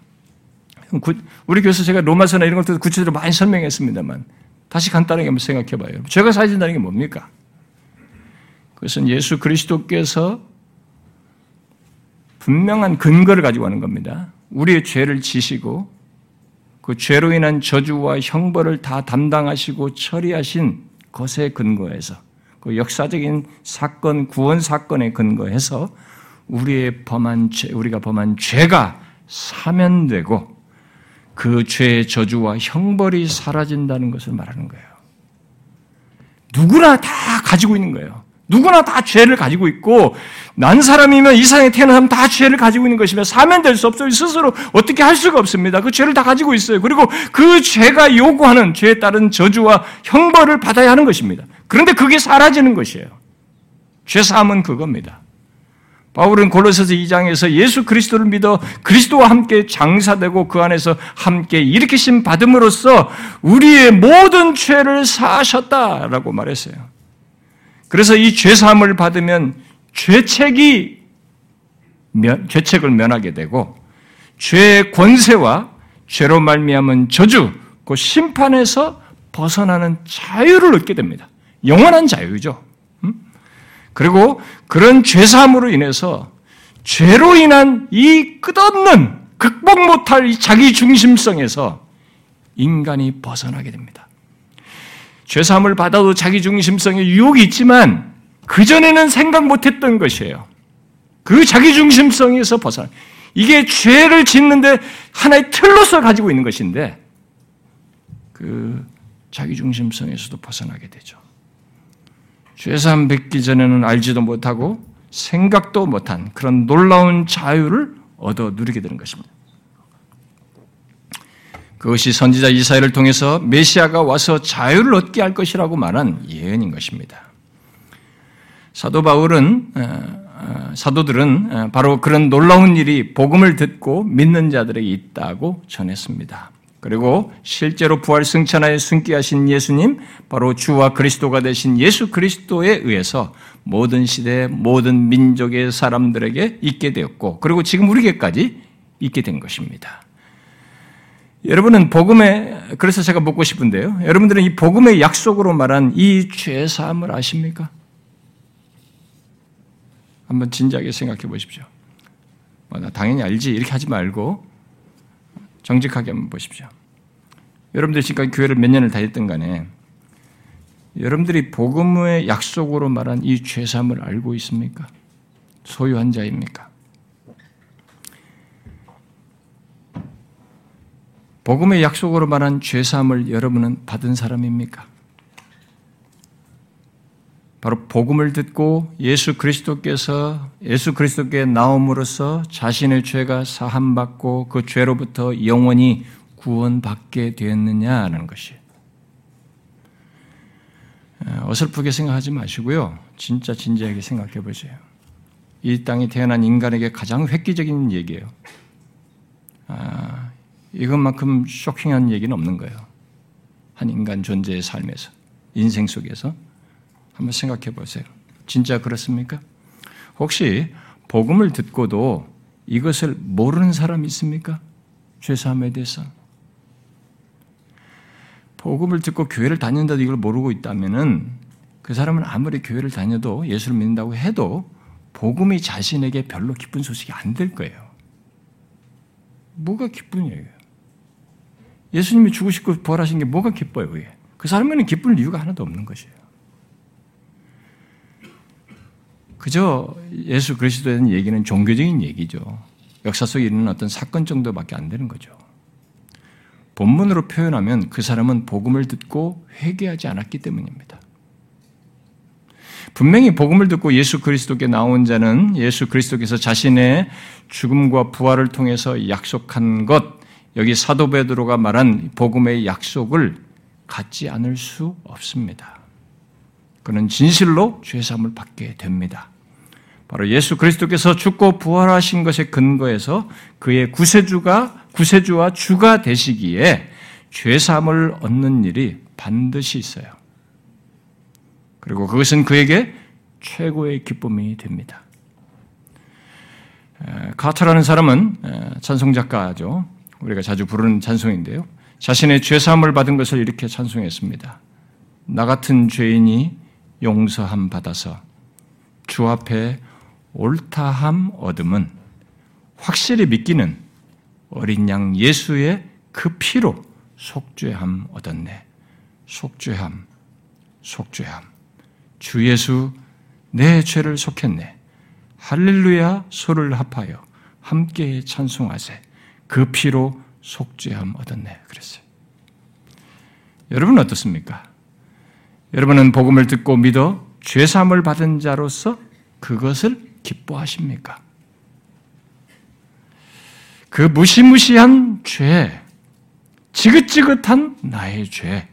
우리 교회에서 제가 로마서나 이런 것들도 구체적으로 많이 설명했습니다만 다시 간단하게 한번 생각해 봐요. 죄가 사해진다는 게 뭡니까? 그것은 예수 그리스도께서 분명한 근거를 가지고 하는 겁니다. 우리의 죄를 지시고 그 죄로 인한 저주와 형벌을 다 담당하시고 처리하신 것에 근거해서 그 역사적인 사건, 구원 사건에 근거해서 우리의 범한 죄, 우리가 범한 죄가 사면되고 그 죄의 저주와 형벌이 사라진다는 것을 말하는 거예요. 누구나 다 가지고 있는 거예요. 누구나 다 죄를 가지고 있고 난 사람이면 이 세상에 태어난 사람 다 죄를 가지고 있는 것이며 사면될 수 없어요. 스스로 어떻게 할 수가 없습니다. 그 죄를 다 가지고 있어요. 그리고 그 죄가 요구하는 죄에 따른 저주와 형벌을 받아야 하는 것입니다. 그런데 그게 사라지는 것이에요. 죄 사함은 그겁니다. 바울은 골로새서 이 장에서 예수 그리스도를 믿어 그리스도와 함께 장사되고 그 안에서 함께 일으키심 받음으로써 우리의 모든 죄를 사하셨다라고 말했어요. 그래서 이 죄사함을 받으면 죄책이 면, 죄책을 면하게 되고 죄의 권세와 죄로 말미암은 저주, 그 심판에서 벗어나는 자유를 얻게 됩니다. 영원한 자유죠. 그리고 그런 죄사함으로 인해서 죄로 인한 이 끝없는 극복 못할 이 자기 중심성에서 인간이 벗어나게 됩니다. 죄사함을 받아도 자기중심성의 유혹이 있지만 그전에는 생각 못했던 것이에요. 그 자기중심성에서 벗어나. 이게 죄를 짓는데 하나의 틀로서 가지고 있는 것인데 그 자기중심성에서도 벗어나게 되죠. 죄사함 받기 전에는 알지도 못하고 생각도 못한 그런 놀라운 자유를 얻어 누리게 되는 것입니다. 그것이 선지자 이사야를 통해서 메시아가 와서 자유를 얻게 할 것이라고 말한 예언인 것입니다. 사도 바울은, 사도들은 바로 그런 놀라운 일이 복음을 듣고 믿는 자들에게 있다고 전했습니다. 그리고 실제로 부활 승천하여 승귀하신 예수님, 바로 주와 그리스도가 되신 예수 그리스도에 의해서 모든 시대, 모든 민족의 사람들에게 있게 되었고, 그리고 지금 우리에게까지 있게 된 것입니다. 여러분은 복음에, 그래서 제가 묻고 싶은데요. 여러분들은 이 복음의 약속으로 말한 이 죄사함을 아십니까? 한번 진지하게 생각해 보십시오. 나 당연히 알지 이렇게 하지 말고 정직하게 한번 보십시오. 여러분들이 지금까지 교회를 몇 년을 다녔던 간에 여러분들이 복음의 약속으로 말한 이 죄사함을 알고 있습니까? 소유한 자입니까? 복음의 약속으로 말한 죄사함을 여러분은 받은 사람입니까? 바로 복음을 듣고 예수 그리스도께서 예수 그리스도께 나옴으로써 자신의 죄가 사함받고 그 죄로부터 영원히 구원받게 되었느냐라는 것이. 어설프게 생각하지 마시고요. 진짜 진지하게 생각해 보세요. 이 땅에 태어난 인간에게 가장 획기적인 얘기예요. 아, 이것만큼 쇼킹한 얘기는 없는 거예요. 한 인간 존재의 삶에서, 인생 속에서. 한번 생각해 보세요. 진짜 그렇습니까? 혹시 복음을 듣고도 이것을 모르는 사람이 있습니까? 죄사함에 대해서. 복음을 듣고 교회를 다닌다도 이걸 모르고 있다면은 그 사람은 아무리 교회를 다녀도 예수를 믿는다고 해도 복음이 자신에게 별로 기쁜 소식이 안 될 거예요. 뭐가 기쁜 얘기예요? 예수님이 죽으시고 부활하신 게 뭐가 기뻐요, 그게? 그 사람에게는 기쁜 이유가 하나도 없는 것이에요. 그저 예수 그리스도에 대한 얘기는 종교적인 얘기죠. 역사 속에 있는 어떤 사건 정도밖에 안 되는 거죠. 본문으로 표현하면 그 사람은 복음을 듣고 회개하지 않았기 때문입니다. 분명히 복음을 듣고 예수 그리스도께 나온 자는 예수 그리스도께서 자신의 죽음과 부활을 통해서 약속한 것, 여기 사도 베드로가 말한 복음의 약속을 갖지 않을 수 없습니다. 그는 진실로 죄 사함을 받게 됩니다. 바로 예수 그리스도께서 죽고 부활하신 것에 근거해서 그의 구세주가, 구세주와 주가 되시기에 죄 사함을 얻는 일이 반드시 있어요. 그리고 그것은 그에게 최고의 기쁨이 됩니다. 카터라는 사람은 찬송작가죠. 우리가 자주 부르는 찬송인데요. 자신의 죄 사함을 받은 것을 이렇게 찬송했습니다. 나 같은 죄인이 용서함 받아서 주 앞에 옳다함 얻음은 확실히 믿기는 어린 양 예수의 그 피로 속죄함 얻었네. 속죄함, 속죄함. 주 예수 내 죄를 속했네. 할렐루야 소를 합하여 함께 찬송하세. 그 피로 속죄함 얻었네. 그랬어요. 여러분은 어떻습니까? 여러분은 복음을 듣고 믿어 죄 사함을 받은 자로서 그것을 기뻐하십니까? 그 무시무시한 죄, 지긋지긋한 나의 죄,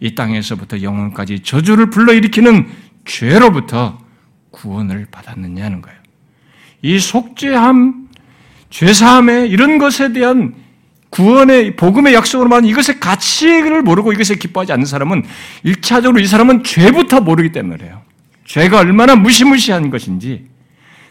이 땅에서부터 영원까지 저주를 불러일으키는 죄로부터 구원을 받았느냐는 거예요. 이 속죄함, 죄 사함의 이런 것에 대한 구원의, 복음의 약속으로 말하는 이것의 가치를 모르고 이것에 기뻐하지 않는 사람은 일차적으로 이 사람은 죄부터 모르기 때문에 그래요. 죄가 얼마나 무시무시한 것인지,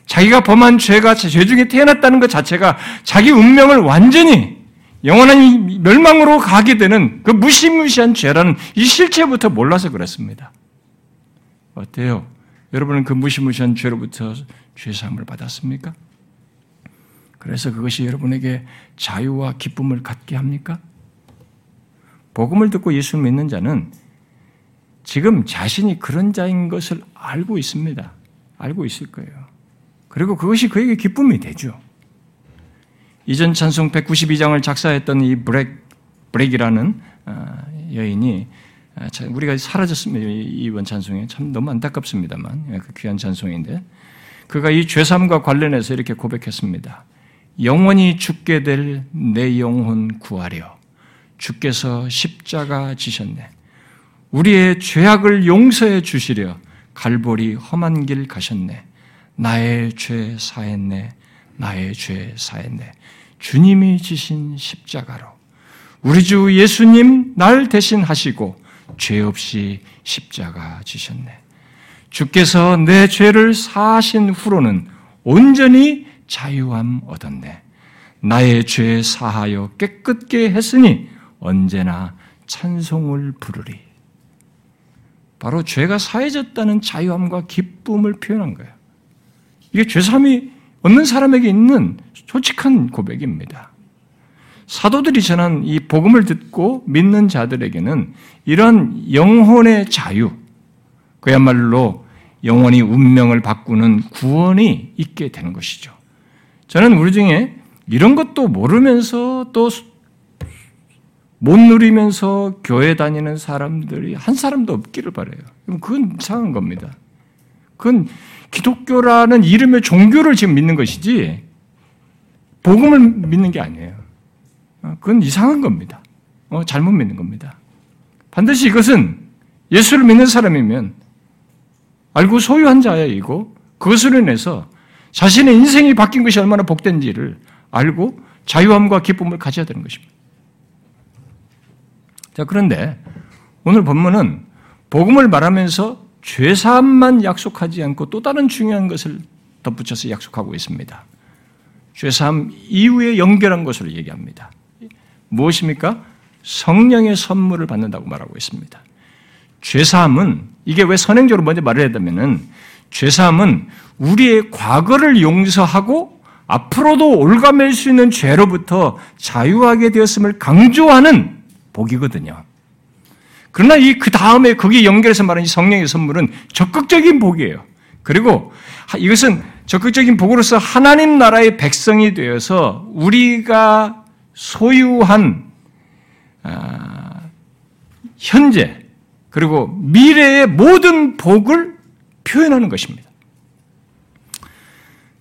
자기가 범한 죄가, 죄 중에 태어났다는 것 자체가 자기 운명을 완전히 영원한 멸망으로 가게 되는 그 무시무시한 죄라는 이 실체부터 몰라서 그렇습니다. 어때요? 여러분은 그 무시무시한 죄로부터 죄 사함을 받았습니까? 그래서 그것이 여러분에게 자유와 기쁨을 갖게 합니까? 복음을 듣고 예수 믿는 자는 지금 자신이 그런 자인 것을 알고 있습니다. 알고 있을 거예요. 그리고 그것이 그에게 기쁨이 되죠. 이전 찬송 백구십이 장을 작사했던 이 브렉, 브렉이라는 여인이, 우리가 사라졌습니다. 이번 찬송에. 참 너무 안타깝습니다만. 그 귀한 찬송인데. 그가 이 죄삼과 관련해서 이렇게 고백했습니다. 영원히 죽게 될 내 영혼 구하려 주께서 십자가 지셨네. 우리의 죄악을 용서해 주시려 갈보리 험한 길 가셨네. 나의 죄 사했네. 나의 죄 사했네. 주님이 지신 십자가로 우리 주 예수님 날 대신하시고 죄 없이 십자가 지셨네. 주께서 내 죄를 사하신 후로는 온전히 자유함 얻었네. 나의 죄 사하여 깨끗게 했으니 언제나 찬송을 부르리. 바로 죄가 사해졌다는 자유함과 기쁨을 표현한 거예요. 이게 죄사함이 얻는 사람에게 있는 솔직한 고백입니다. 사도들이 전한 이 복음을 듣고 믿는 자들에게는 이런 영혼의 자유, 그야말로 영원히 운명을 바꾸는 구원이 있게 되는 것이죠. 저는 우리 중에 이런 것도 모르면서 또 못 누리면서 교회 다니는 사람들이 한 사람도 없기를 바라요. 그건 이상한 겁니다. 그건 기독교라는 이름의 종교를 지금 믿는 것이지 복음을 믿는 게 아니에요. 그건 이상한 겁니다. 어, 잘못 믿는 겁니다. 반드시 이것은 예수를 믿는 사람이면 알고 소유한 자이고 그것으로 인해서 자신의 인생이 바뀐 것이 얼마나 복된지를 알고 자유함과 기쁨을 가져야 되는 것입니다. 자, 그런데 오늘 본문은 복음을 말하면서 죄사함만 약속하지 않고 또 다른 중요한 것을 덧붙여서 약속하고 있습니다. 죄사함 이후에 연결한 것으로 얘기합니다. 무엇입니까? 성령의 선물을 받는다고 말하고 있습니다. 죄사함은 이게 왜 선행적으로 먼저 말을 했다면은 죄사함은 우리의 과거를 용서하고 앞으로도 올가맬 수 있는 죄로부터 자유하게 되었음을 강조하는 복이거든요. 그러나 이 그 다음에 거기에 연결해서 말하는 성령의 선물은 적극적인 복이에요. 그리고 이것은 적극적인 복으로서 하나님 나라의 백성이 되어서 우리가 소유한 현재 그리고 미래의 모든 복을 표현하는 것입니다.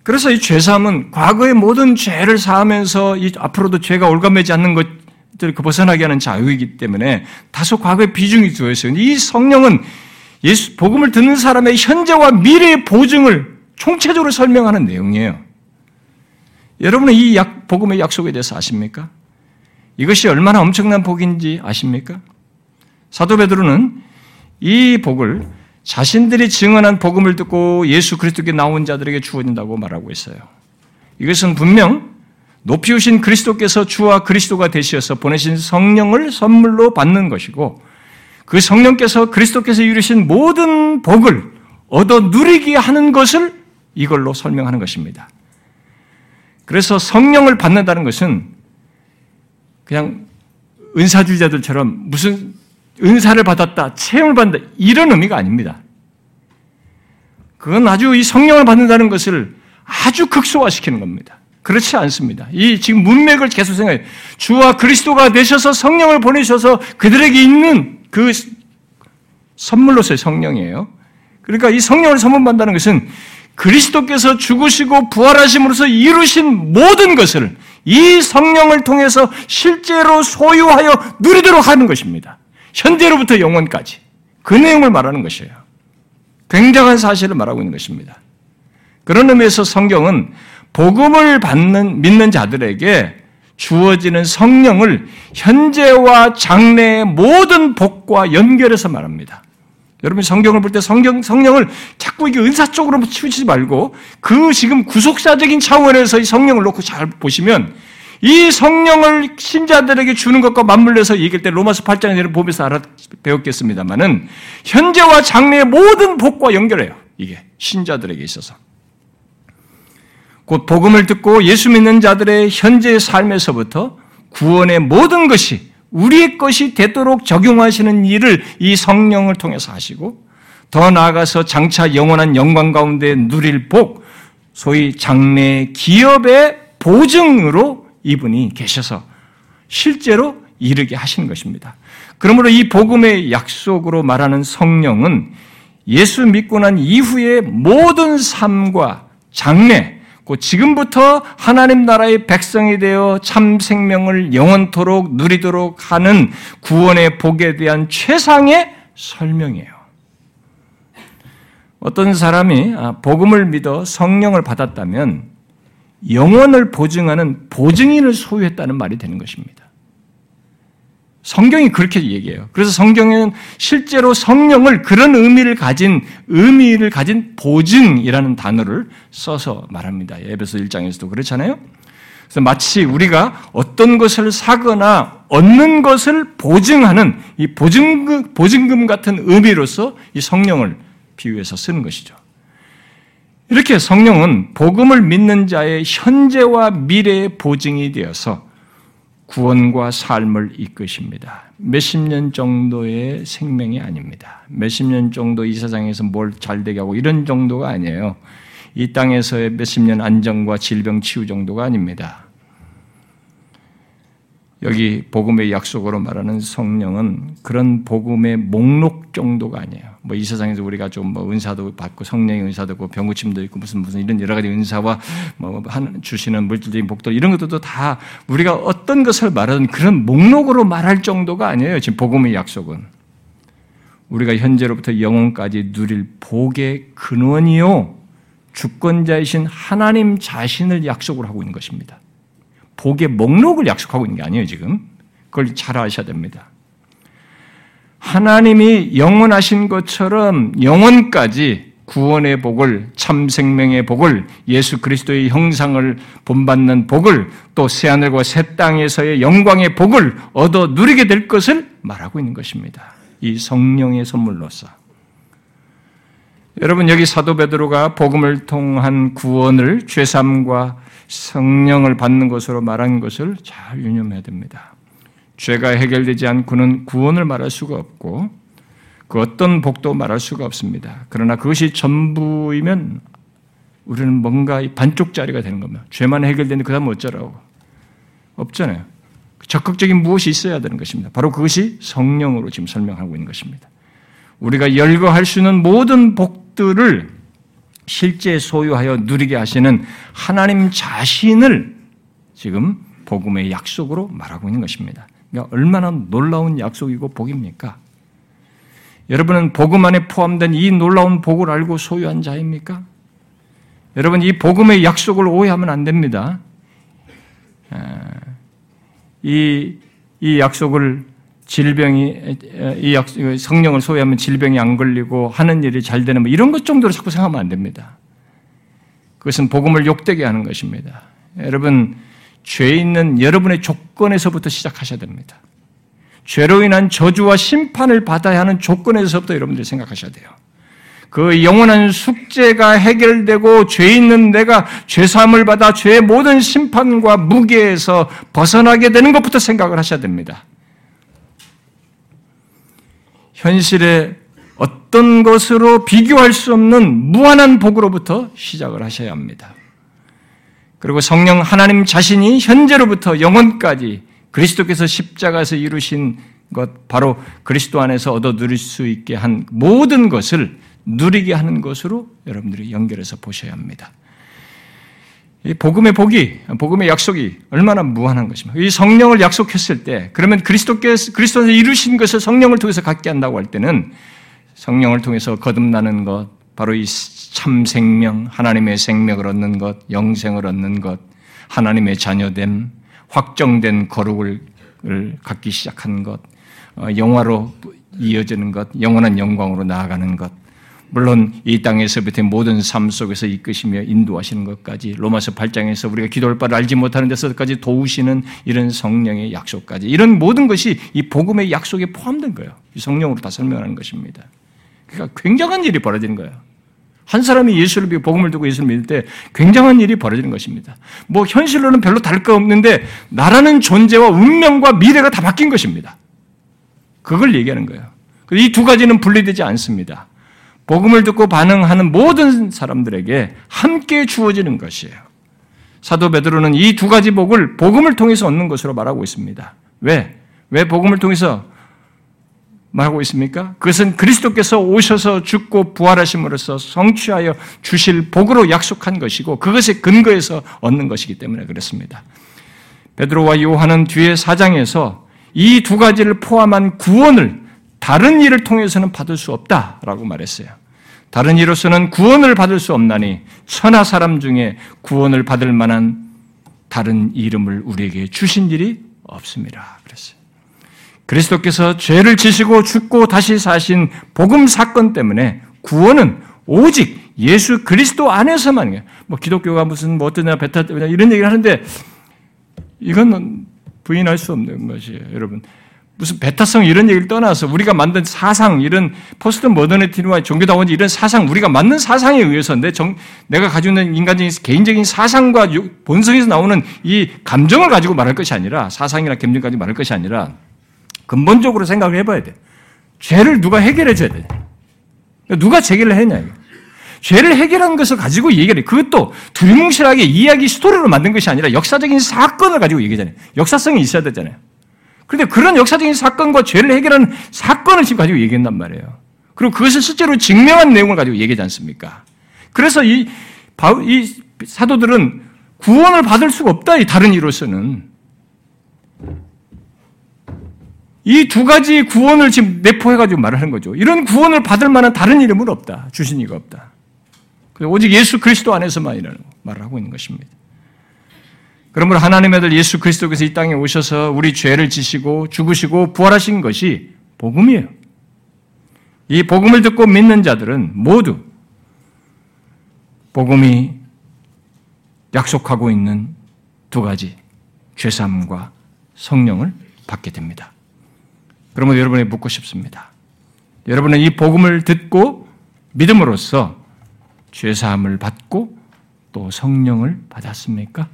그래서 이 죄사함은 과거의 모든 죄를 사하면서 이 앞으로도 죄가 올가매지 않는 것 그 벗어나게 하는 자유이기 때문에 다소 과거의 비중이 두어 있어요. 이 성령은 예수 복음을 듣는 사람의 현재와 미래의 보증을 총체적으로 설명하는 내용이에요. 여러분은 이 약, 복음의 약속에 대해서 아십니까? 이것이 얼마나 엄청난 복인지 아십니까? 사도 베드로는 이 복을 자신들이 증언한 복음을 듣고 예수 그리스도께 나온 자들에게 주어진다고 말하고 있어요. 이것은 분명 높이 오신 그리스도께서 주와 그리스도가 되시어서 보내신 성령을 선물로 받는 것이고 그 성령께서 그리스도께서 이루신 모든 복을 얻어 누리게 하는 것을 이걸로 설명하는 것입니다. 그래서 성령을 받는다는 것은 그냥 은사주의자들처럼 무슨 은사를 받았다, 체험을 받는다 이런 의미가 아닙니다. 그건 아주 이 성령을 받는다는 것을 아주 극소화시키는 겁니다. 그렇지 않습니다. 이 지금 문맥을 계속 생각해요. 주와 그리스도가 되셔서 성령을 보내셔서 그들에게 있는 그 선물로서의 성령이에요. 그러니까 이 성령을 선물받는다는 것은 그리스도께서 죽으시고 부활하심으로써 이루신 모든 것을 이 성령을 통해서 실제로 소유하여 누리도록 하는 것입니다. 현재로부터 영원까지. 그 내용을 말하는 것이에요. 굉장한 사실을 말하고 있는 것입니다. 그런 의미에서 성경은 복음을 받는, 믿는 자들에게 주어지는 성령을 현재와 장래의 모든 복과 연결해서 말합니다. 여러분 성경을 볼 때 성경, 성령을 자꾸 이게 은사 쪽으로 치우치지 말고 그 지금 구속사적인 차원에서 이 성령을 놓고 잘 보시면 이 성령을 신자들에게 주는 것과 맞물려서 얘기할 때 로마서 팔 장에서 보면서 알아, 배웠겠습니다만은 현재와 장래의 모든 복과 연결해요. 이게 신자들에게 있어서. 곧 복음을 듣고 예수 믿는 자들의 현재의 삶에서부터 구원의 모든 것이 우리의 것이 되도록 적용하시는 일을 이 성령을 통해서 하시고 더 나아가서 장차 영원한 영광 가운데 누릴 복, 소위 장래 기업의 보증으로 이분이 계셔서 실제로 이르게 하시는 것입니다. 그러므로 이 복음의 약속으로 말하는 성령은 예수 믿고 난 이후의 모든 삶과 장래, 지금부터 하나님 나라의 백성이 되어 참 생명을 영원토록 누리도록 하는 구원의 복에 대한 최상의 설명이에요. 어떤 사람이 복음을 믿어 성령을 받았다면 영원을 보증하는 보증인을 소유했다는 말이 되는 것입니다. 성경이 그렇게 얘기해요. 그래서 성경에는 실제로 성령을 그런 의미를 가진 의미를 가진 보증이라는 단어를 써서 말합니다. 에베소 일 장에서도 그렇잖아요. 그래서 마치 우리가 어떤 것을 사거나 얻는 것을 보증하는 이 보증금, 보증금 같은 의미로서 이 성령을 비유해서 쓰는 것이죠. 이렇게 성령은 복음을 믿는 자의 현재와 미래의 보증이 되어서 구원과 삶을 이끄십니다. 몇십 년 정도의 생명이 아닙니다. 몇십 년 정도 이 세상에서 뭘 잘되게 하고 이런 정도가 아니에요. 이 땅에서의 몇십 년 안정과 질병 치유 정도가 아닙니다. 여기 복음의 약속으로 말하는 성령은 그런 복음의 목록 정도가 아니에요. 뭐 이 세상에서 우리가 좀 뭐 은사도 받고 성령의 은사도 있고 병고침도 있고 무슨 무슨 이런 여러 가지 은사와 뭐 주시는 물질적인 복도 이런 것들도 다 우리가 어떤 것을 말하는 그런 목록으로 말할 정도가 아니에요. 지금 복음의 약속은 우리가 현재로부터 영혼까지 누릴 복의 근원이요 주권자이신 하나님 자신을 약속을 하고 있는 것입니다. 복의 목록을 약속하고 있는 게 아니에요, 지금. 그걸 잘 아셔야 됩니다. 하나님이 영원하신 것처럼 영원까지 구원의 복을, 참 생명의 복을, 예수 그리스도의 형상을 본받는 복을, 또 새하늘과 새 땅에서의 영광의 복을 얻어 누리게 될 것을 말하고 있는 것입니다. 이 성령의 선물로서. 여러분, 여기 사도 베드로가 복음을 통한 구원을 죄삼과 성령을 받는 것으로 말한 것을 잘 유념해야 됩니다. 죄가 해결되지 않고는 구원을 말할 수가 없고 그 어떤 복도 말할 수가 없습니다. 그러나 그것이 전부이면 우리는 뭔가 반쪽짜리가 되는 겁니다. 죄만 해결되는데 그 다음은 어쩌라고. 없잖아요. 적극적인 무엇이 있어야 되는 것입니다. 바로 그것이 성령으로 지금 설명하고 있는 것입니다. 우리가 열거할 수 있는 모든 복들을 실제 소유하여 누리게 하시는 하나님 자신을 지금 복음의 약속으로 말하고 있는 것입니다. 그러니까 얼마나 놀라운 약속이고 복입니까? 여러분은 복음 안에 포함된 이 놀라운 복을 알고 소유한 자입니까? 여러분 이 복음의 약속을 오해하면 안 됩니다. 이, 이 약속을 질병이, 이 약, 성령을 소유하면 질병이 안 걸리고 하는 일이 잘 되는 뭐 이런 것 정도로 자꾸 생각하면 안 됩니다. 그것은 복음을 욕되게 하는 것입니다. 여러분, 죄 있는 여러분의 조건에서부터 시작하셔야 됩니다. 죄로 인한 저주와 심판을 받아야 하는 조건에서부터 여러분들이 생각하셔야 돼요. 그 영원한 숙제가 해결되고 죄 있는 내가 죄사함을 받아 죄의 모든 심판과 무게에서 벗어나게 되는 것부터 생각을 하셔야 됩니다. 현실의 어떤 것으로 비교할 수 없는 무한한 복으로부터 시작을 하셔야 합니다. 그리고 성령 하나님 자신이 현재로부터 영원까지 그리스도께서 십자가에서 이루신 것, 바로 그리스도 안에서 얻어 누릴 수 있게 한 모든 것을 누리게 하는 것으로 여러분들이 연결해서 보셔야 합니다. 이 복음의 복이, 복음의 약속이 얼마나 무한한 것입니까? 이 성령을 약속했을 때, 그러면 그리스도께서, 그리스도께서 이루신 것을 성령을 통해서 갖게 한다고 할 때는 성령을 통해서 거듭나는 것, 바로 이 참 생명, 하나님의 생명을 얻는 것, 영생을 얻는 것, 하나님의 자녀됨, 확정된 거룩을 갖기 시작한 것, 영화로 이어지는 것, 영원한 영광으로 나아가는 것, 물론 이 땅에서부터 모든 삶 속에서 이끄시며 인도하시는 것까지 로마서 팔 장에서 우리가 기도할 바를 알지 못하는 데서까지 도우시는 이런 성령의 약속까지 이런 모든 것이 이 복음의 약속에 포함된 거예요. 이 성령으로 다 설명하는 것입니다. 그러니까 굉장한 일이 벌어지는 거예요. 한 사람이 예수를 믿고 복음을 듣고 예수를 믿을 때 굉장한 일이 벌어지는 것입니다. 뭐 현실로는 별로 다를 거 없는데 나라는 존재와 운명과 미래가 다 바뀐 것입니다. 그걸 얘기하는 거예요. 이 두 가지는 분리되지 않습니다. 복음을 듣고 반응하는 모든 사람들에게 함께 주어지는 것이에요. 사도 베드로는 이 두 가지 복을 복음을 통해서 얻는 것으로 말하고 있습니다. 왜? 왜 복음을 통해서 말하고 있습니까? 그것은 그리스도께서 오셔서 죽고 부활하심으로써 성취하여 주실 복으로 약속한 것이고 그것의 근거에서 얻는 것이기 때문에 그렇습니다. 베드로와 요한은 뒤에 사 장에서 이 두 가지를 포함한 구원을 다른 일을 통해서는 받을 수 없다라고 말했어요. 다른 이로서는 구원을 받을 수 없나니 천하 사람 중에 구원을 받을 만한 다른 이름을 우리에게 주신 일이 없습니다. 그랬어요. 그리스도께서 죄를 지시고 죽고 다시 사신 복음 사건 때문에 구원은 오직 예수 그리스도 안에서만, 뭐 기독교가 무슨 뭐 어떠냐 베타 때문에 이런 얘기를 하는데 이건 부인할 수 없는 것이에요, 여러분. 무슨 베타성 이런 얘기를 떠나서 우리가 만든 사상, 이런 포스트 모더니티와 종교다원주의 이런 사상, 우리가 만든 사상에 의해서 내 정, 내가 가지고 있는 인간적인 개인적인 사상과 본성에서 나오는 이 감정을 가지고 말할 것이 아니라 사상이나 감정 가지고 말할 것이 아니라 근본적으로 생각을 해봐야 돼. 죄를 누가 해결해 줘야 돼. 누가 제기를 했냐 이거. 죄를 해결한 것을 가지고 얘기를 해. 그것도 두리뭉실하게 이야기 스토리로 만든 것이 아니라 역사적인 사건을 가지고 얘기하잖아요. 역사성이 있어야 되잖아요. 그런데 그런 역사적인 사건과 죄를 해결하는 사건을 지금 가지고 얘기한단 말이에요. 그리고 그것을 실제로 증명한 내용을 가지고 얘기하지 않습니까? 그래서 이, 바울, 이 사도들은 구원을 받을 수가 없다, 이 다른 이로서는. 이 두 가지 구원을 지금 내포해가지고 말을 하는 거죠. 이런 구원을 받을 만한 다른 이름은 없다. 주신 이가 없다. 그래서 오직 예수 그리스도 안에서만이라는 말을 하고 있는 것입니다. 그러므로 하나님의 아들 예수 그리스도께서 이 땅에 오셔서 우리 죄를 지시고 죽으시고 부활하신 것이 복음이에요. 이 복음을 듣고 믿는 자들은 모두 복음이 약속하고 있는 두 가지 죄사함과 성령을 받게 됩니다. 그러므로 여러분에게 묻고 싶습니다. 여러분은 이 복음을 듣고 믿음으로써 죄사함을 받고 또 성령을 받았습니까?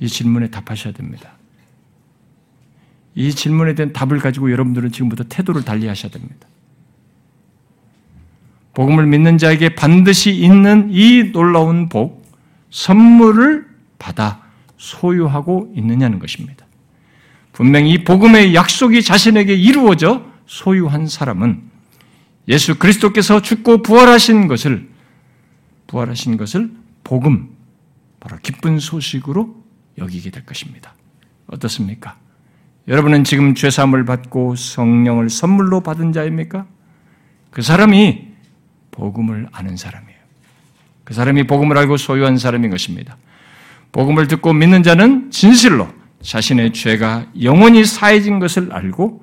이 질문에 답하셔야 됩니다. 이 질문에 대한 답을 가지고 여러분들은 지금부터 태도를 달리하셔야 됩니다. 복음을 믿는 자에게 반드시 있는 이 놀라운 복, 선물을 받아 소유하고 있느냐는 것입니다. 분명히 이 복음의 약속이 자신에게 이루어져 소유한 사람은 예수 그리스도께서 죽고 부활하신 것을, 부활하신 것을 복음, 바로 기쁜 소식으로 여기게 될 것입니다. 어떻습니까? 여러분은 지금 죄사함을 받고 성령을 선물로 받은 자입니까? 그 사람이 복음을 아는 사람이에요. 그 사람이 복음을 알고 소유한 사람인 것입니다. 복음을 듣고 믿는 자는 진실로 자신의 죄가 영원히 사해진 것을 알고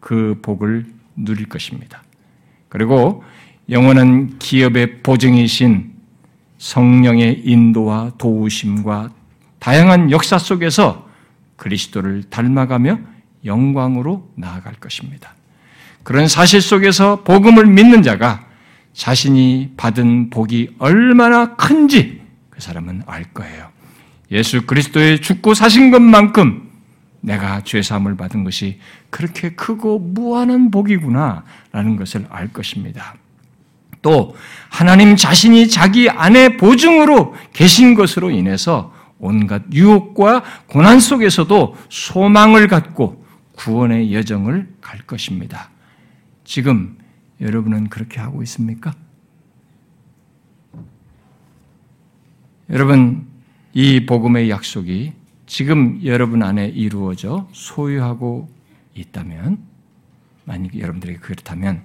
그 복을 누릴 것입니다. 그리고 영원한 기업의 보증이신 성령의 인도와 도우심과 다양한 역사 속에서 그리스도를 닮아가며 영광으로 나아갈 것입니다. 그런 사실 속에서 복음을 믿는 자가 자신이 받은 복이 얼마나 큰지 그 사람은 알 거예요. 예수 그리스도의 죽고 사신 것만큼 내가 죄사함을 받은 것이 그렇게 크고 무한한 복이구나라는 것을 알 것입니다. 또 하나님 자신이 자기 안에 보증으로 계신 것으로 인해서 온갖 유혹과 고난 속에서도 소망을 갖고 구원의 여정을 갈 것입니다. 지금 여러분은 그렇게 하고 있습니까? 여러분, 이 복음의 약속이 지금 여러분 안에 이루어져 소유하고 있다면, 만약 여러분들에게 그렇다면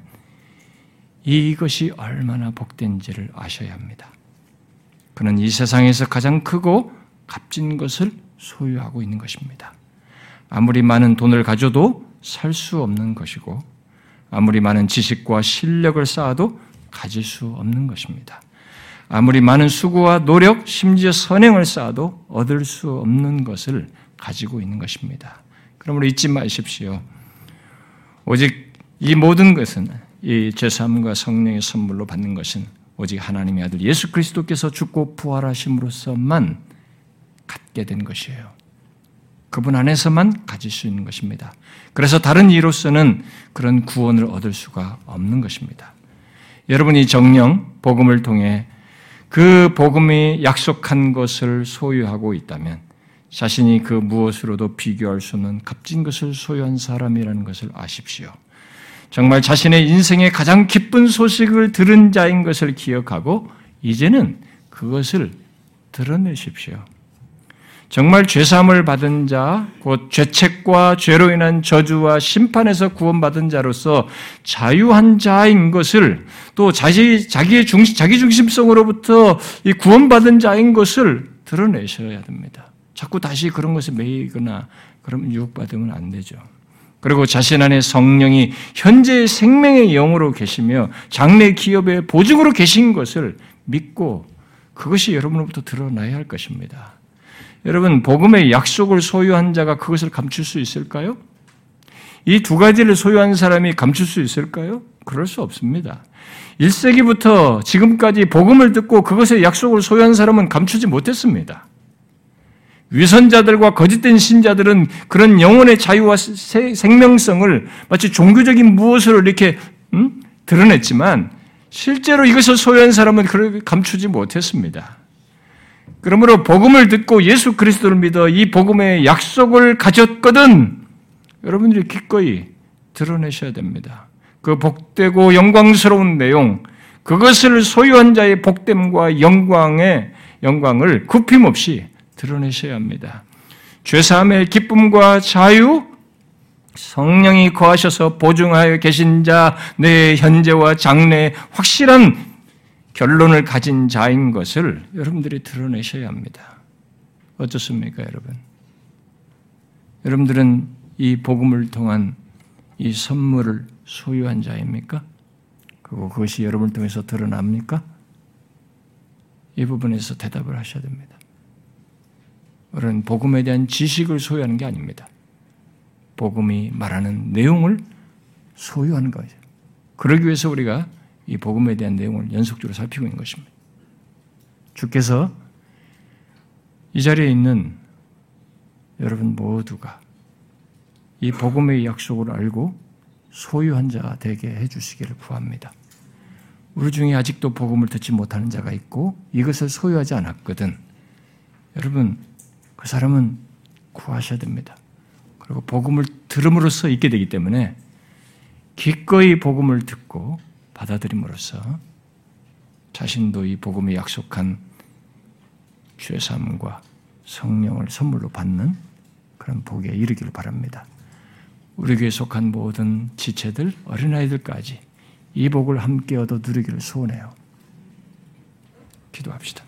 이것이 얼마나 복된지를 아셔야 합니다. 그는 이 세상에서 가장 크고 값진 것을 소유하고 있는 것입니다. 아무리 많은 돈을 가져도 살 수 없는 것이고 아무리 많은 지식과 실력을 쌓아도 가질 수 없는 것입니다. 아무리 많은 수고와 노력, 심지어 선행을 쌓아도 얻을 수 없는 것을 가지고 있는 것입니다. 그러므로 잊지 마십시오. 오직 이 모든 것은, 이 죄사함과 성령의 선물로 받는 것은 오직 하나님의 아들 예수 그리스도께서 죽고 부활하심으로써만 갖게 된 것이에요. 그분 안에서만 가질 수 있는 것입니다. 그래서 다른 이로서는 그런 구원을 얻을 수가 없는 것입니다. 여러분이 정녕 복음을 통해 그 복음이 약속한 것을 소유하고 있다면 자신이 그 무엇으로도 비교할 수 없는 값진 것을 소유한 사람이라는 것을 아십시오. 정말 자신의 인생의 가장 기쁜 소식을 들은 자인 것을 기억하고 이제는 그것을 드러내십시오. 정말 죄사함을 받은 자, 곧 죄책과 죄로 인한 저주와 심판에서 구원받은 자로서 자유한 자인 것을, 또 자기, 자기의 중심, 자기중심성으로부터 이 구원받은 자인 것을 드러내셔야 됩니다. 자꾸 다시 그런 것에 매이거나 그러면 유혹받으면 안 되죠. 그리고 자신 안에 성령이 현재의 생명의 영으로 계시며 장래 기업의 보증으로 계신 것을 믿고 그것이 여러분으로부터 드러나야 할 것입니다. 여러분, 복음의 약속을 소유한 자가 그것을 감출 수 있을까요? 이 두 가지를 소유한 사람이 감출 수 있을까요? 그럴 수 없습니다. 일 세기부터 지금까지 복음을 듣고 그것의 약속을 소유한 사람은 감추지 못했습니다. 위선자들과 거짓된 신자들은 그런 영혼의 자유와 생명성을 마치 종교적인 무엇으로 이렇게 음? 드러냈지만 실제로 이것을 소유한 사람은 그걸 감추지 못했습니다. 그러므로 복음을 듣고 예수 그리스도를 믿어 이 복음의 약속을 가졌거든 여러분들이 기꺼이 드러내셔야 됩니다. 그 복되고 영광스러운 내용, 그것을 소유한 자의 복됨과 영광의 영광을 굽힘없이 드러내셔야 합니다. 죄사함의 기쁨과 자유, 성령이 거하셔서 보증하여 계신 자, 내 현재와 장래의 확실한 결론을 가진 자인 것을 여러분들이 드러내셔야 합니다. 어떻습니까, 여러분? 여러분들은 이 복음을 통한 이 선물을 소유한 자입니까? 그리고 그것이 여러분을 통해서 드러납니까? 이 부분에서 대답을 하셔야 됩니다. 우리는 복음에 대한 지식을 소유하는 게 아닙니다. 복음이 말하는 내용을 소유하는 거죠. 그러기 위해서 우리가 이 복음에 대한 내용을 연속적으로 살피고 있는 것입니다. 주께서 이 자리에 있는 여러분 모두가 이 복음의 약속을 알고 소유한 자가 되게 해주시기를 구합니다. 우리 중에 아직도 복음을 듣지 못하는 자가 있고 이것을 소유하지 않았거든. 여러분, 그 사람은 구하셔야 됩니다. 그리고 복음을 들음으로써 있게 되기 때문에 기꺼이 복음을 듣고 받아들임으로써 자신도 이 복음에 약속한 죄 사함과 성령을 선물로 받는 그런 복에 이르기를 바랍니다. 우리 교회에 속한 모든 지체들, 어린아이들까지 이 복을 함께 얻어 누리기를 소원해요. 기도합시다.